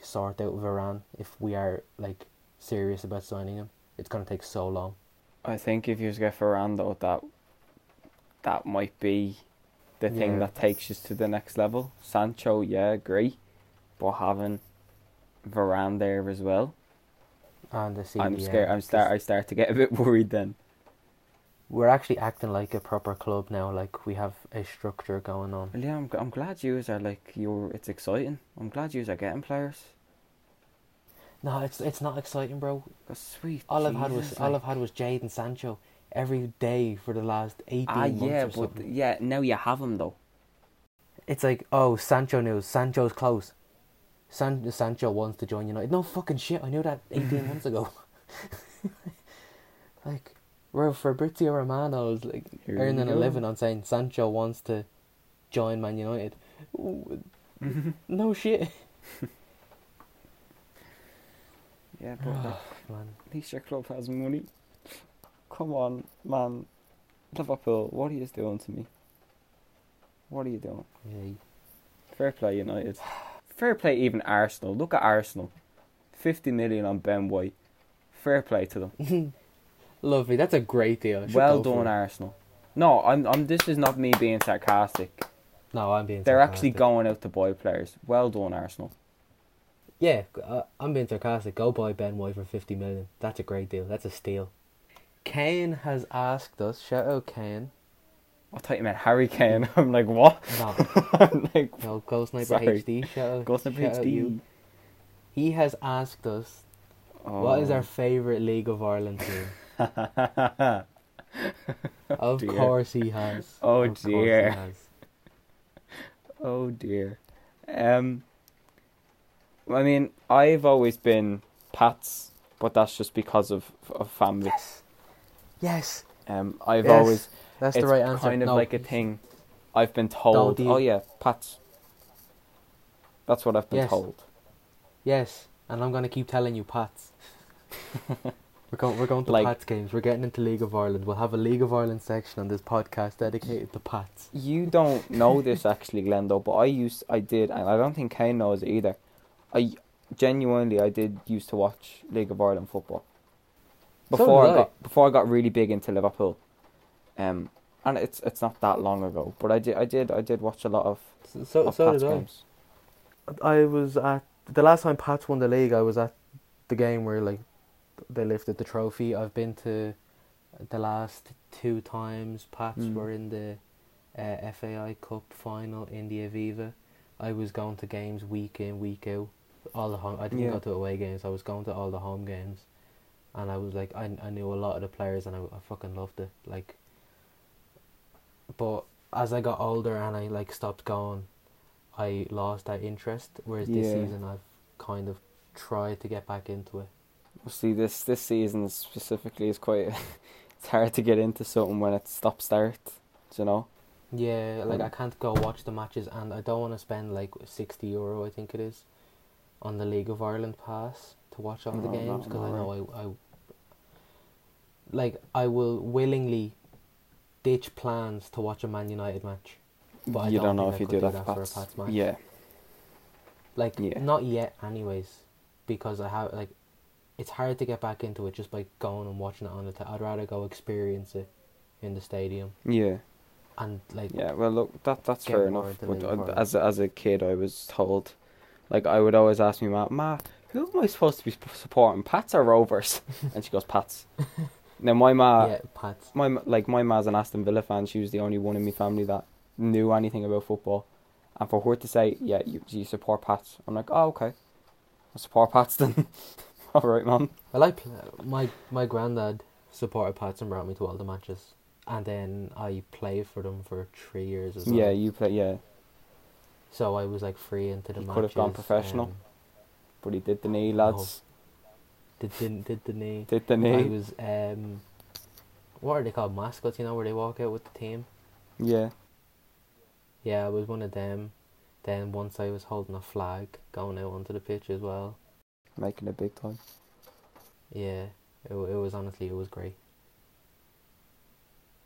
sort out Varane if we are like serious about signing him. It's going to take so long. I think if you just get Varane though, that might be the thing that takes us to the next level. Sancho, yeah, great, but having Varane there as well. And the CDM, I'm scared. I start to get a bit worried then. We're actually acting like a proper club now. Like, we have a structure going on. Well, yeah, I'm glad yous are like it's exciting. I'm glad yous are getting players. No, it's not exciting, bro. Sweet. All I've had was Jadon Sancho every day for the last 18 months. Yeah, or something. But yeah, now you have him though. It's like, oh, Sancho news. Sancho's close. Sancho wants to join United. No fucking shit. I knew that 18 months ago. Like. Where Fabrizio Romano is like earning a living on saying Sancho wants to join Man United. Ooh, no shit. Yeah, but man. At least your club has money. Come on, man. Liverpool, what are you doing to me? What are you doing? Yeah. Fair play, United. Fair play, even Arsenal. Look at Arsenal. 50 million on Ben White. Fair play to them. Lovely, that's a great deal. Well done, Arsenal. No, this is not me being sarcastic. No, I'm being sarcastic. They're actually going out to buy players. Well done, Arsenal. Yeah, I'm being sarcastic. Go buy Ben White for 50 million. That's a great deal. That's a steal. Kane has asked us, shout out Kane. I thought you meant Harry Kane. I'm like, what? No. I'm like, no, Ghost Sniper HD, shout out. Ghost Sniper HD. He has asked us, what is our favourite League of Ireland team? Of course he has. Oh dear. Oh dear. I mean, I've always been Pats, but that's just because of family. Yes. I've always. That's the right answer. It's kind of like a thing. I've been told. Oh yeah, Pats. That's what I've been told. Yes, and I'm gonna keep telling you Pats. We're going to like, Pats games. We're getting into League of Ireland. We'll have a League of Ireland section on this podcast dedicated to Pats. You don't know this actually, Glendo, but I did, and I don't think Kane knows it either. I genuinely used to watch League of Ireland football before I got really big into Liverpool. And it's not that long ago, but I did watch a lot of Pats games. I was at the last time Pats won the league. I was at the game where like. They lifted the trophy. I've been to the last two times Pats were in the FAI Cup final in the Aviva. I was going to games week in, week out. All the home, I didn't go to away games. I was going to all the home games, and I was like, I knew a lot of the players, and I fucking loved it. Like, but as I got older and I like stopped going, I lost that interest. Whereas this season, I've kind of tried to get back into it. See, this season specifically is quite. It's hard to get into something when it's stop-start, you know. Yeah, like I can't go watch the matches, and I don't want to spend like €60, I think it is, on the League of Ireland pass to watch all the games, because I know I will willingly ditch plans to watch a Man United match. But you don't know if you do that for a Pats match. Yeah. Like not yet, anyways, because I have like. It's hard to get back into it just by going and watching it on the I'd rather go experience it in the stadium. Yeah. And like. Yeah, well, look, that's fair enough. But as a kid, I was told, like, I would always ask my ma, who am I supposed to be supporting, Pats or Rovers? And she goes, Pats. Now my ma, Pats. My ma's an Aston Villa fan. She was the only one in my family that knew anything about football, and for her to say, yeah, you support Pats, I'm like, oh, okay, I support Pats then. All right, Mum. I like my granddad supported Pats and brought me to all the matches, and then I played for them for 3 years as well. Yeah, you play. Yeah. So I was like free into the matches. Could have gone professional, but he did the knee, lads. No. Did the knee? Did the knee? I was what are they called? Mascots, you know, where they walk out with the team. Yeah. Yeah, I was one of them. Then once I was holding a flag going out onto the pitch as well. Making it big time. Yeah, it was honestly, it was great.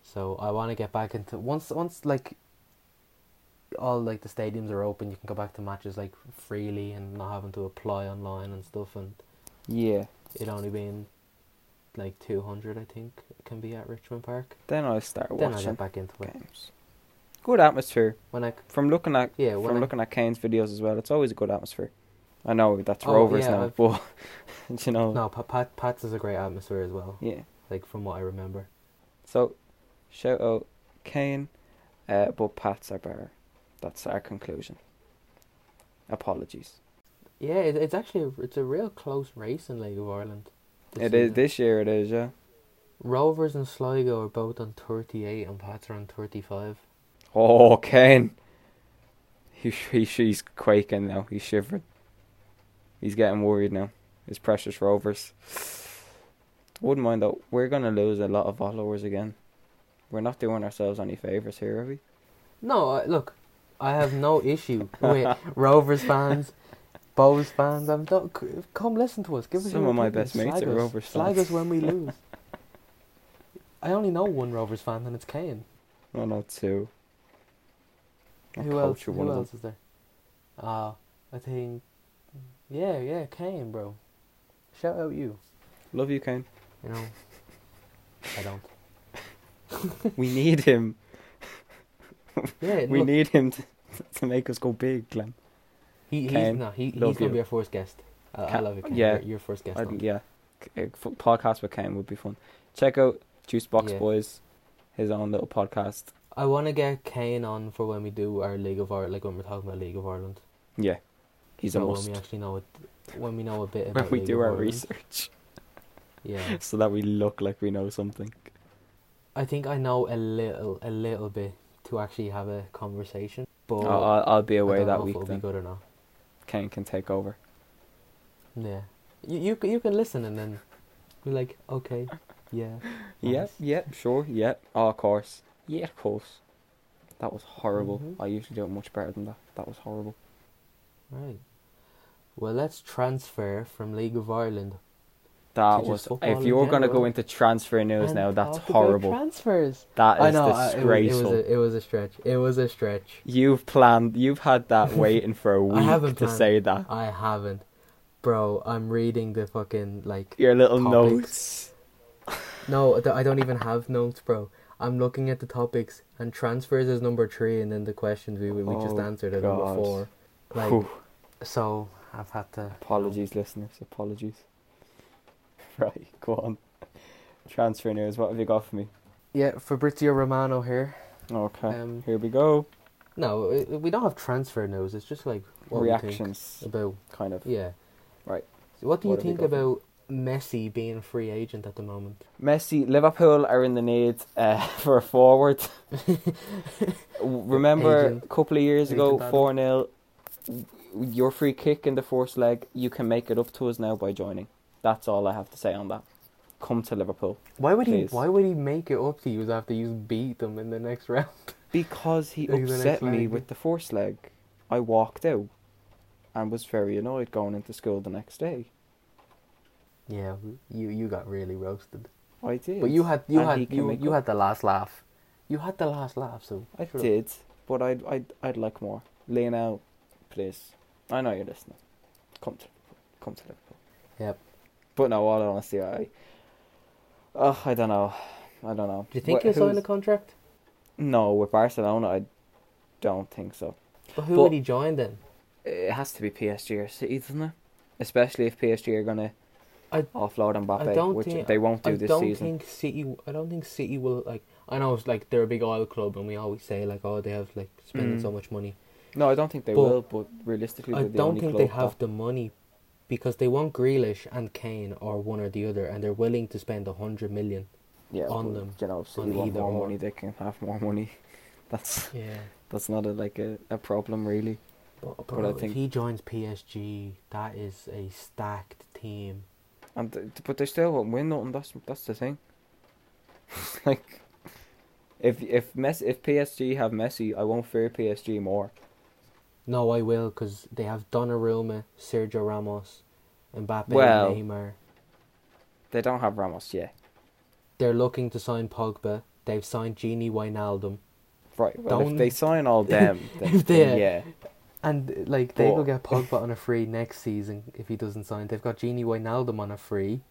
So I want to get back into once like all like the stadiums are open, you can go back to matches like freely and not having to apply online and stuff, and it only being like 200 I think can be at Richmond Park. Then I start watching. Then I get back into games. It. Good atmosphere. When I from looking at looking at Kane's videos as well, it's always a good atmosphere. I know that's Rovers now, but you know. No, Pats is a great atmosphere as well. Yeah, like from what I remember. So, shout out Kane, but Pats are better. That's our conclusion. Apologies. Yeah, it's actually it's a real close race in League of Ireland. It is this year. It is, yeah. Rovers and Sligo are both on 38, and Pats are on 35. Oh, Kane! He's quaking now. He's shivering. He's getting worried now. His precious Rovers. Wouldn't mind though. We're going to lose a lot of followers again. We're not doing ourselves any favours here, are we? No, look. I have no issue with Rovers fans, Bows fans. Come listen to us. Give us some of my best mates are Rovers fans. Slag us when we lose. I only know one Rovers fan and it's Kane. No, not two. Who else is there? I think... Yeah, Kane, bro. Shout out you. Love you, Kane. You know, I don't. We need him. Yeah, we need him to make us go big, Glenn. He's going to be our first guest. I love it, Kane. Yeah. Your first guest. Podcast with Kane would be fun. Check out Juicebox Boys, his own little podcast. I want to get Kane on for when we do our League of Ireland, like when we're talking about League of Ireland. Yeah. He's a must. When we know a bit about when we do our research. Yeah. So that we look like we know something. I think I know a little bit to actually have a conversation. But I'll be away that week. It'll be good or not. Kane can take over. Yeah. You can listen and then be like, okay, yeah. Nice. Yeah, sure, yeah. Oh, of course. Yeah, of course. That was horrible. Mm-hmm. I usually do it much better than that. That was horrible. Right. Well, let's transfer from League of Ireland. That was. If you're going to go into transfer news now, that's horrible. Transfers. That is disgraceful. It was a stretch. It was a stretch. You've had that waiting for a week say that. I haven't. Bro, I'm reading the fucking, like... Your little topics. Notes. No, I don't even have notes, bro. I'm looking at the topics, and transfers is number 3, and then the questions we just answered are number 4. Like, whew. So I've had to... Apologies, listeners. Apologies. Right, go on. Transfer news. What have you got for me? Yeah, Fabrizio Romano here. Okay, here we go. No, we don't have transfer news. It's just like what reactions we think about kind of. Yeah. Right. So what do you think about Messi being free agent at the moment? Messi, Liverpool are in the need for a forward. Remember a couple of years ago, 4-0, your free kick in the first leg, you can make it up to us now by joining. That's all I have to say on that. Come to Liverpool. Why would he make it up to you after you beat them in the next round? Because he upset me with the first leg. I walked out and was very annoyed going into school the next day. Yeah, you got really roasted. I did. But you had the last laugh. You had the last laugh, so I did. But I'd like more. Lionel, please. I know you're listening. Come to Liverpool. Yep. But no, all honesty, I don't know. Do you think he'll sign a contract? No, with Barcelona, I don't think so. But who would he join then? It has to be PSG or City, doesn't it? Especially if PSG are gonna offload Mbappe, which they won't do this season. I don't think City will, like. I know it's like they're a big oil club, and we always say like, oh, they have like spending so much money. No, I don't think they will. But realistically, I don't think they have the money because they want Grealish and Kane or one or the other, and they're willing to spend 100 million. Yeah, on them. You know, so want more money, they can have more money. That's not a problem really. But I think if he joins PSG, that is a stacked team. And but they still won't win nothing. That's the thing. Like, if PSG have Messi, I won't fear PSG more. No, I will, because they have Donnarumma, Sergio Ramos, Mbappe, Neymar. They don't have Ramos yet. They're looking to sign Pogba. They've signed Gini Wijnaldum. Right. Well, if they sign all them, then yeah. And they will get Pogba on a free next season if he doesn't sign. They've got Gini Wijnaldum on a free.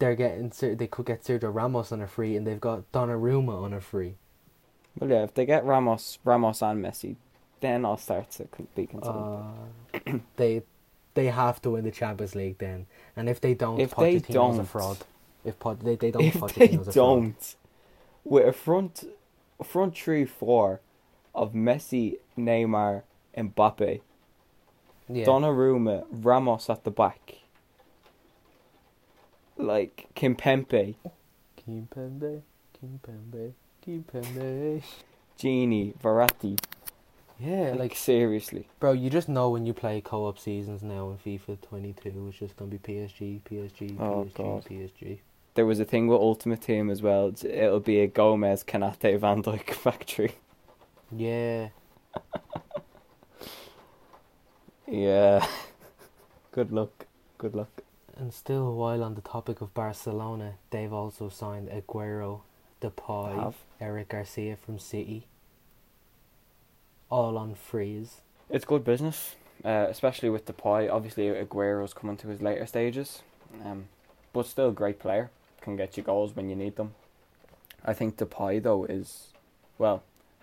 They could get Sergio Ramos on a free, and they've got Donnarumma on a free. Well, yeah. If they get Ramos and Messi, then I'll start to be concerned. They have to win the Champions League then, and if they don't, Pochettino's a fraud. If they don't, with a front 3-4 of Messi, Neymar, Mbappe, Donnarumma, Ramos at the back, like Kimpembe, Gini, Verratti. Yeah, like seriously, bro. You just know when you play co-op seasons now in FIFA 22, it's just gonna be PSG. There was a thing with Ultimate Team as well. It'll be a Gomez, Kanate, Van Dijk factory. Yeah. Yeah. Good luck. And still, while on the topic of Barcelona, they've also signed Aguero, Depay, Eric Garcia from City. All on freeze. It's good business, especially with Depay. Obviously, Aguero's coming to his later stages. But still a great player. Can get you goals when you need them. I think Depay, though,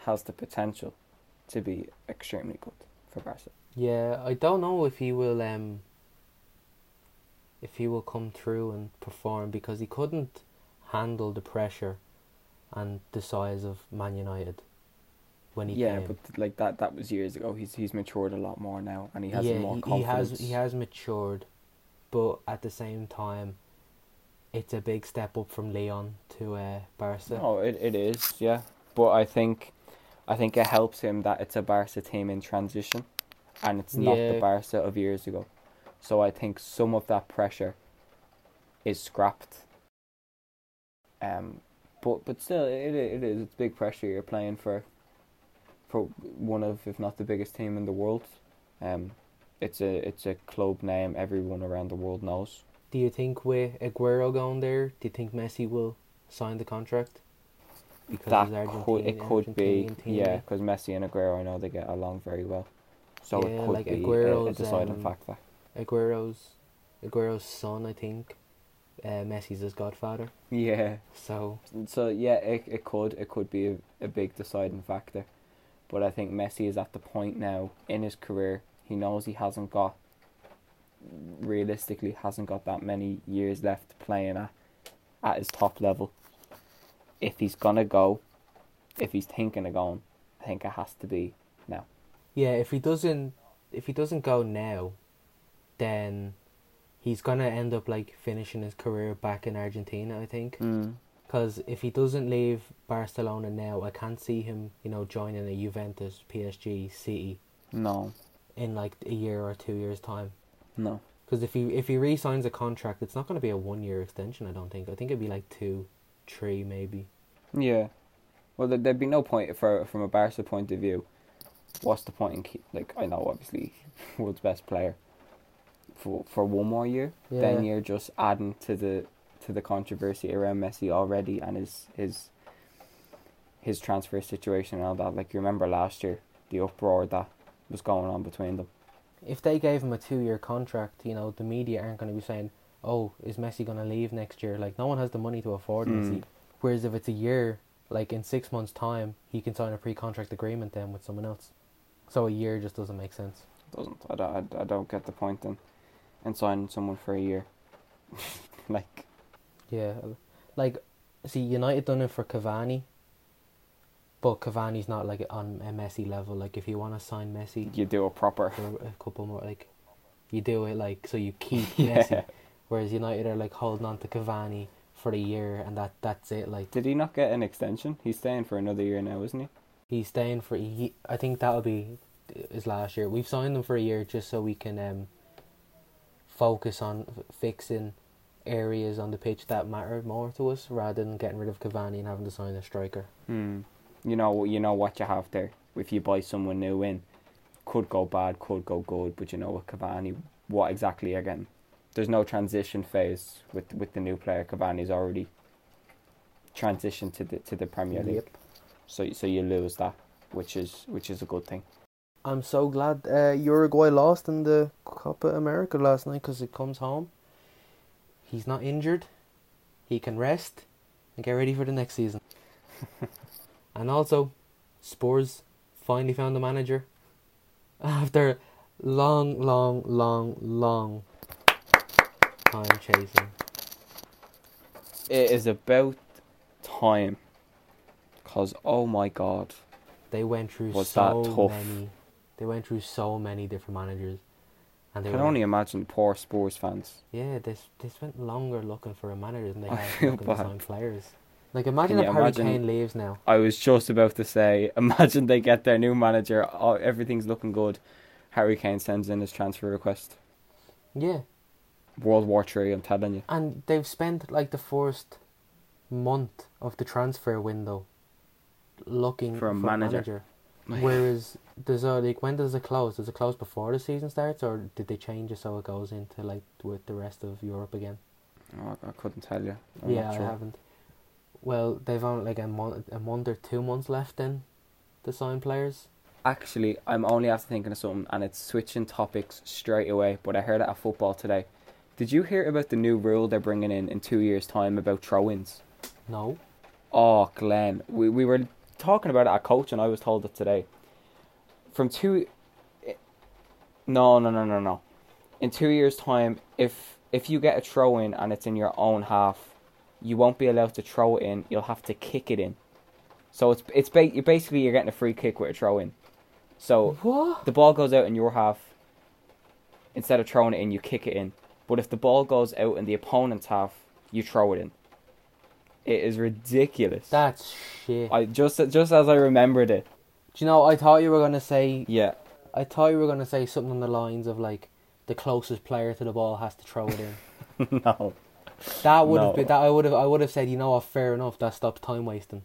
has the potential to be extremely good for Barca. Yeah, I don't know if he will come through and perform, because he couldn't handle the pressure and the size of Man United when he came. Yeah, but like that was years ago. He's matured a lot more now, and he has more confidence. He has matured, but at the same time, it's a big step up from Leon to Barca. Oh, it is, yeah. But I think it helps him that it's a Barca team in transition, and it's not the Barca of years ago. So I think some of that pressure is scrapped. But still, it's big pressure. You're playing for one of, if not the biggest team in the world. It's a club name everyone around the world knows. Do you think with Aguero going there, do you think Messi will sign the contract? Because it could be because Messi and Aguero, I know they get along very well. So yeah, it could be a deciding factor. Aguero's son, I think, Messi's his godfather. Yeah. So yeah, it could be a big deciding factor, but I think Messi is at the point now in his career. He knows he hasn't got that many years left playing at his top level. If he's thinking of going, I think it has to be now. Yeah, if he doesn't go now, then he's going to end up like finishing his career back in Argentina, I think. Because if he doesn't leave Barcelona now, I can't see him, you know, joining a Juventus, PSG, City. No. In like a year or 2 years' time. No. Because if he re-signs a contract, it's not going to be a 1 year extension, I don't think. I think it'd be like 2, 3 maybe. Yeah. Well, there'd be no point from a Barca point of view. What's the point in I know, obviously, world's best player for one more year. Yeah. Then you're just adding to the controversy around Messi already and his transfer situation and all that. Like, you remember last year, the uproar that was going on between them. If they gave him a 2 year contract, you know, the media aren't going to be saying, "Oh, is Messi going to leave next year?" Like, no one has the money to afford Messi. Whereas if it's a year, like in 6 months' time, he can sign a pre-contract agreement then with someone else. So a year just doesn't make sense. It doesn't. I don't get the point in signing someone for a year. Like. Yeah, like, see, United done it for Cavani. But Cavani's not like on a Messi level. Like, if you want to sign Messi, you do it proper. A couple more, like, you do it like so you keep Messi. Whereas United are like holding on to Cavani for a year, and that's it. Like, did he not get an extension? He's staying for another year now, isn't he? He's staying for. I think that'll be his last year. We've signed him for a year just so we can focus on fixing areas on the pitch that matter more to us, rather than getting rid of Cavani and having to sign a striker. You know what you have there. If you buy someone new in, could go bad, could go good, but you know what Cavani, what exactly again? There's no transition phase with the new player. Cavani's already transitioned to the Premier League, so you lose that, which is a good thing. I'm so glad Uruguay lost in the Copa America last night because it comes home. He's not injured. He can rest and get ready for the next season. And also, Spurs finally found a manager after long time chasing. It is about time, because oh my god, they went through so many different managers. And I can only imagine the poor Spurs fans. Yeah, they spent longer looking for a manager than they have looking to sign players. Like, imagine if Harry Kane leaves now. I was just about to say, imagine they get their new manager, oh, everything's looking good, Harry Kane sends in his transfer request. Yeah. World War III, I'm telling you. And they've spent, like, the first month of the transfer window looking for a manager. Whereas, when does it close? Does it close before the season starts, or did they change it so it goes into, like, with the rest of Europe again? Oh, I couldn't tell you. I'm not sure. I haven't. Well, they've only like a month or 2 months left then to sign players. Actually, I'm only after thinking of something, and it's switching topics straight away, but I heard it at football today. Did you hear about the new rule they're bringing in 2 years' time about throw-ins? No. Oh, Glenn. We were talking about it at coach, and I was told it today. No. In 2 years' time, if you get a throw-in and it's in your own half, you won't be allowed to throw it in. You'll have to kick it in. So it's basically you're getting a free kick with a throw in. So what? The ball goes out in your half. Instead of throwing it in, you kick it in. But if the ball goes out in the opponent's half, you throw it in. It is ridiculous. That's shit. I just as I remembered it. Do you know? I thought you were gonna say something on the lines of like the closest player to the ball has to throw it in. No. I would have said, you know what, fair enough, that stops time wasting.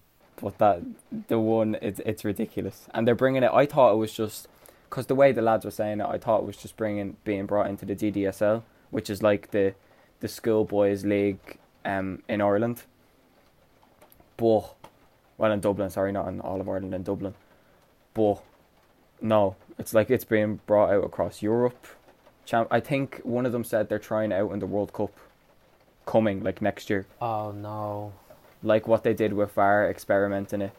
But it's ridiculous. And they're bringing it, I thought it was just, because the way the lads were saying it, I thought it was just being brought into the DDSL, which is like the schoolboys league in Ireland. But, well, in Dublin, sorry, not in all of Ireland, in Dublin. But, no, it's like it's being brought out across Europe. I think one of them said they're trying it out in the World Cup. Coming like next year. Oh no! Like what they did with VAR, experimenting it.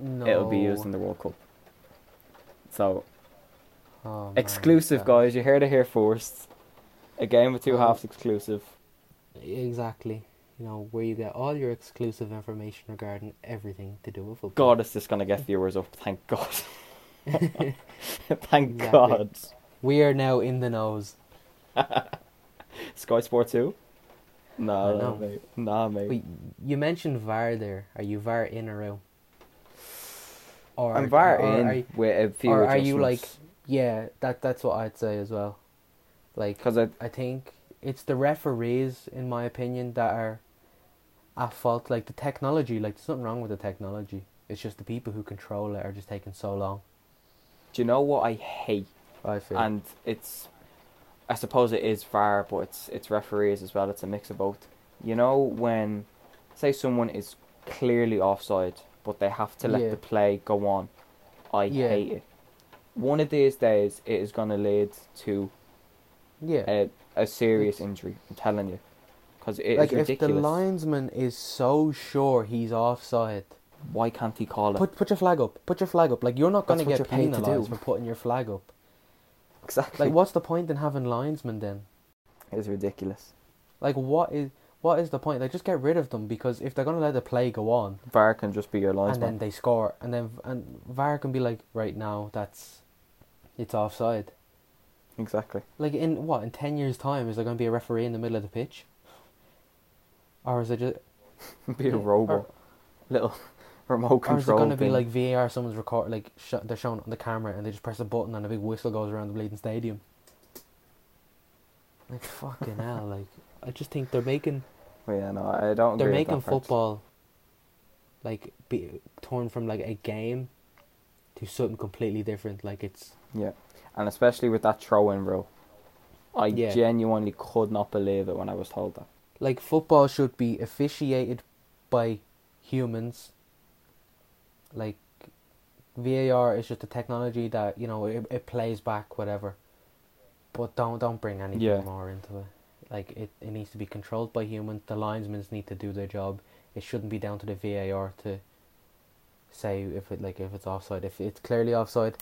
No. It'll be used in the World Cup. So, exclusive guys, you heard it here first. A game with two halves exclusive. Exactly. you know, where you get all your exclusive information regarding everything to do with football. God, it's just going to get viewers up, thank God. Thank God. We are now in the nose. Sky Sport 2? No, mate. Nah, mate. Wait, you mentioned VAR there. Are you VAR in or out? Or I'm VAR in with a few adjustments. Or are you like, yeah, that's what I'd say as well. Like, because I think it's the referees, in my opinion, that are at fault. Like, the technology, like, there's nothing wrong with the technology. It's just the people who control it are just taking so long. Do you know what I hate? I feel. And it's... I suppose it is VAR, but it's referees as well. It's a mix of both. You know, when, say, someone is clearly offside, but they have to let the play go on. I hate it. One of these days, it is going to lead to a serious injury. I'm telling you. Because it is ridiculous. Like, if the linesman is so sure he's offside... Why can't he call it? Put your flag up. Put your flag up. Like, you're not going to get penalised for putting your flag up. Exactly. Like, what's the point in having linesmen then? It's ridiculous. Like, what is the point? Like, just get rid of them, because if they're going to let the play go on... VAR can just be your linesman. And then they score. And VAR can be like, right now, it's offside. Exactly. Like, in 10 years' time, is there going to be a referee in the middle of the pitch? Or is it just... be a robot. Little... remote control. Or is it going to be like VAR, someone's recording, like they're showing on the camera and they just press a button and a big whistle goes around the bleeding stadium? Like, fucking hell, like, I just think they're making... Well, yeah, no, I don't agree. They're making football, like, be torn from, like, a game to something completely different, like, it's... Yeah, and especially with that throw-in rule. I genuinely could not believe it when I was told that. Like, football should be officiated by humans... Like, VAR is just a technology that, you know, it plays back whatever, but don't bring anything more into it. Like, it needs to be controlled by humans. The linesmen need to do their job. It shouldn't be down to the VAR to say if it's offside. If it's clearly offside,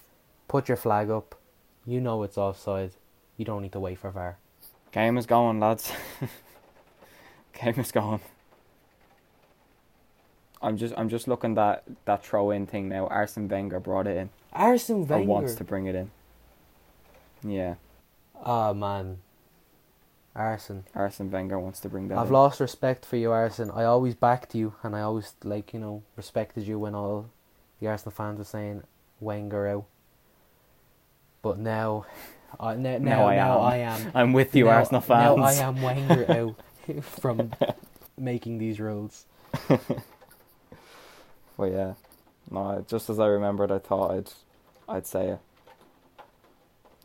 put your flag up. You know it's offside. You don't need to wait for VAR. Game is going, lads. Game is going. I'm just looking that throw-in thing now. Arsene Wenger brought it in. Arsene Wenger? Or wants to bring it in. Yeah. Oh, man. Arsene Wenger wants to bring that in. I've lost respect for you, Arsene. I always backed you, and I always, like, you know, respected you when all the Arsenal fans were saying Wenger out. But now I am. I'm with you, Arsenal fans. Now I am Wenger out from making these rules. But yeah, no. Just as I remembered, I thought I'd say it.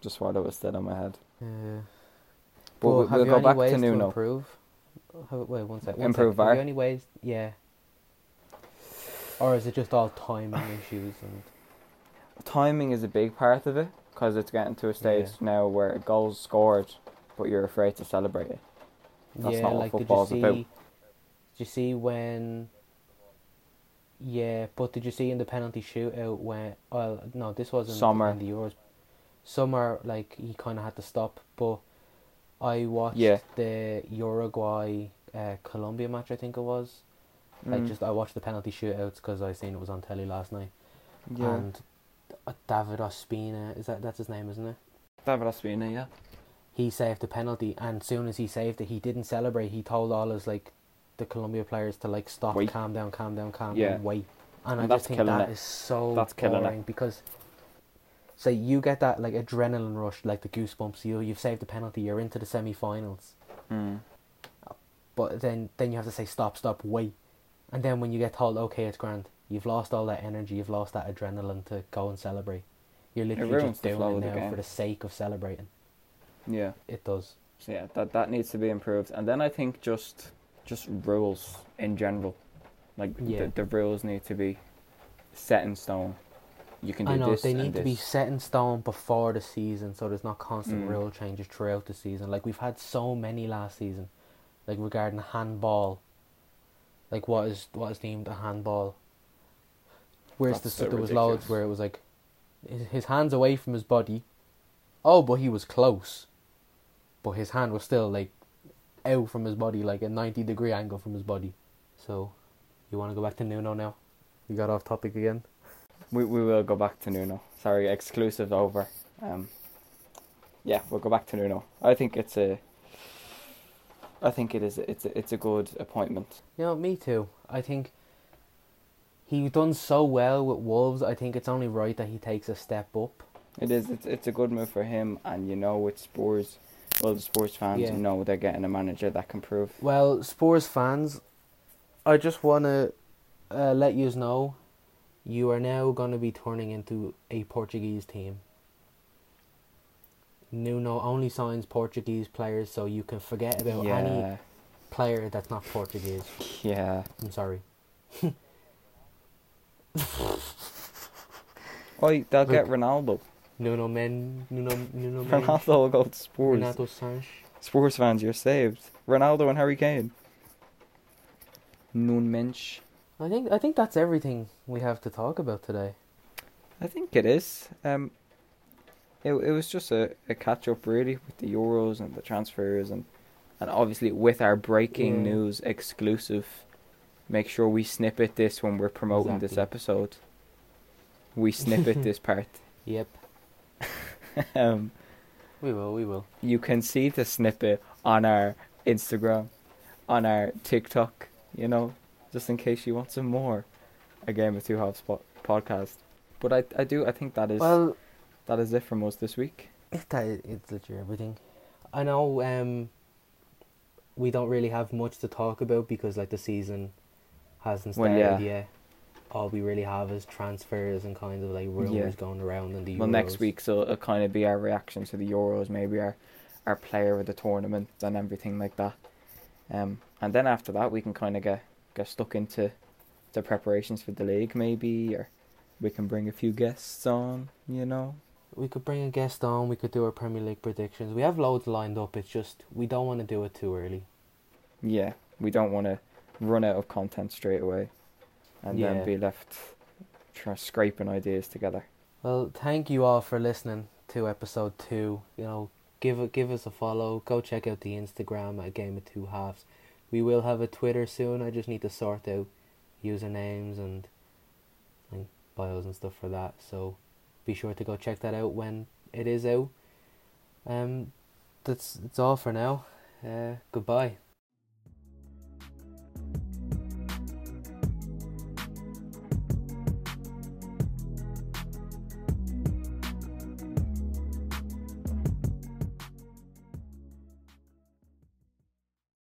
Just while it was still in my head. Yeah. But we'll go back to Nuno. Improve? Wait, one second. Improve VAR. Are there any ways? Yeah. Or is it just all timing issues? And timing is a big part of it, because it's getting to a stage now where a goal's scored, but you're afraid to celebrate it. That's not what football's about. Did you see in the penalty shootout when... Well, no, this wasn't Summer. In the Euros. Summer, like, he kind of had to stop, but I watched the Uruguay-Colombia match, I think it was. Like, I watched the penalty shootouts because I seen it was on telly last night. Yeah. And David Ospina, that's his name, isn't it? David Ospina, yeah. He saved the penalty, and as soon as he saved it, he didn't celebrate. He told all his, like... the Colombia players to like stop, wait. calm down, and wait. And I just think that is so boring, because say you get that like adrenaline rush, like the goosebumps. You've saved the penalty. You're into the semi-finals. But then you have to say stop, wait. And then when you get told okay, it's grand, you've lost all that energy, you've lost that adrenaline to go and celebrate. You're literally just doing it now for the sake of celebrating. Yeah, it does. So yeah, that needs to be improved. And then I think just rules in general, like the rules need to be set in stone. You can do this. They need to be set in stone before the season, so there's not constant rule changes throughout the season. Like we've had so many last season, like regarding handball. Like what is deemed a handball? Whereas there was loads where it was like his hands away from his body. Oh, but he was close, but his hand was still like out from his body, like a 90-degree angle from his body. So, you want to go back to Nuno now? You got off topic again. We will go back to Nuno. Sorry, exclusive over. Yeah, we'll go back to Nuno. I think it's a good appointment. You know, me too. I think he's done so well with Wolves. I think it's only right that he takes a step up. It is. It's a good move for him, and you know, with Spurs, well, the Spurs fans know they're getting a manager that can prove. Well, Spurs fans, I just want to let you know, you are now going to be turning into a Portuguese team. Nuno only signs Portuguese players, so you can forget about any player that's not Portuguese. Yeah. I'm sorry. Oh, they'll get Ronaldo. Nuno Ronaldo will go to Spurs. Renato Sanches. Spurs fans, you're saved. Ronaldo and Harry Kane. Nuno Mensch. I think that's everything we have to talk about today. I think it is. It was just a catch-up, really, with the Euros and the transfers and obviously with our breaking news exclusive. Make sure we snippet this when we're promoting this episode. We snippet this part. Yep. We will. You can see the snippet on our Instagram, on our TikTok, you know, just in case you want some more, a Game of Two Halves podcast. But I think that is... Well, that is it from us this week. It's literally everything. I know we don't really have much to talk about because like the season hasn't started yet. All we really have is transfers and kind of like rumours going around in the Euros. Well, next week, so it'll kind of be our reaction to the Euros, maybe our player of the tournament and everything like that. And then after that, we can kind of get stuck into the preparations for the league maybe, or we can bring a few guests on, you know. We could bring a guest on, we could do our Premier League predictions. We have loads lined up, it's just we don't want to do it too early. Yeah, we don't want to run out of content straight away and then be left scraping ideas together. Well, thank you all for listening to episode 2. You know, give us a follow, go check out the Instagram at Game of Two Halves. We will have a Twitter soon, I just need to sort out usernames and bios and stuff for that, so... Be sure to go check that out when it is out. That's all for now. Goodbye.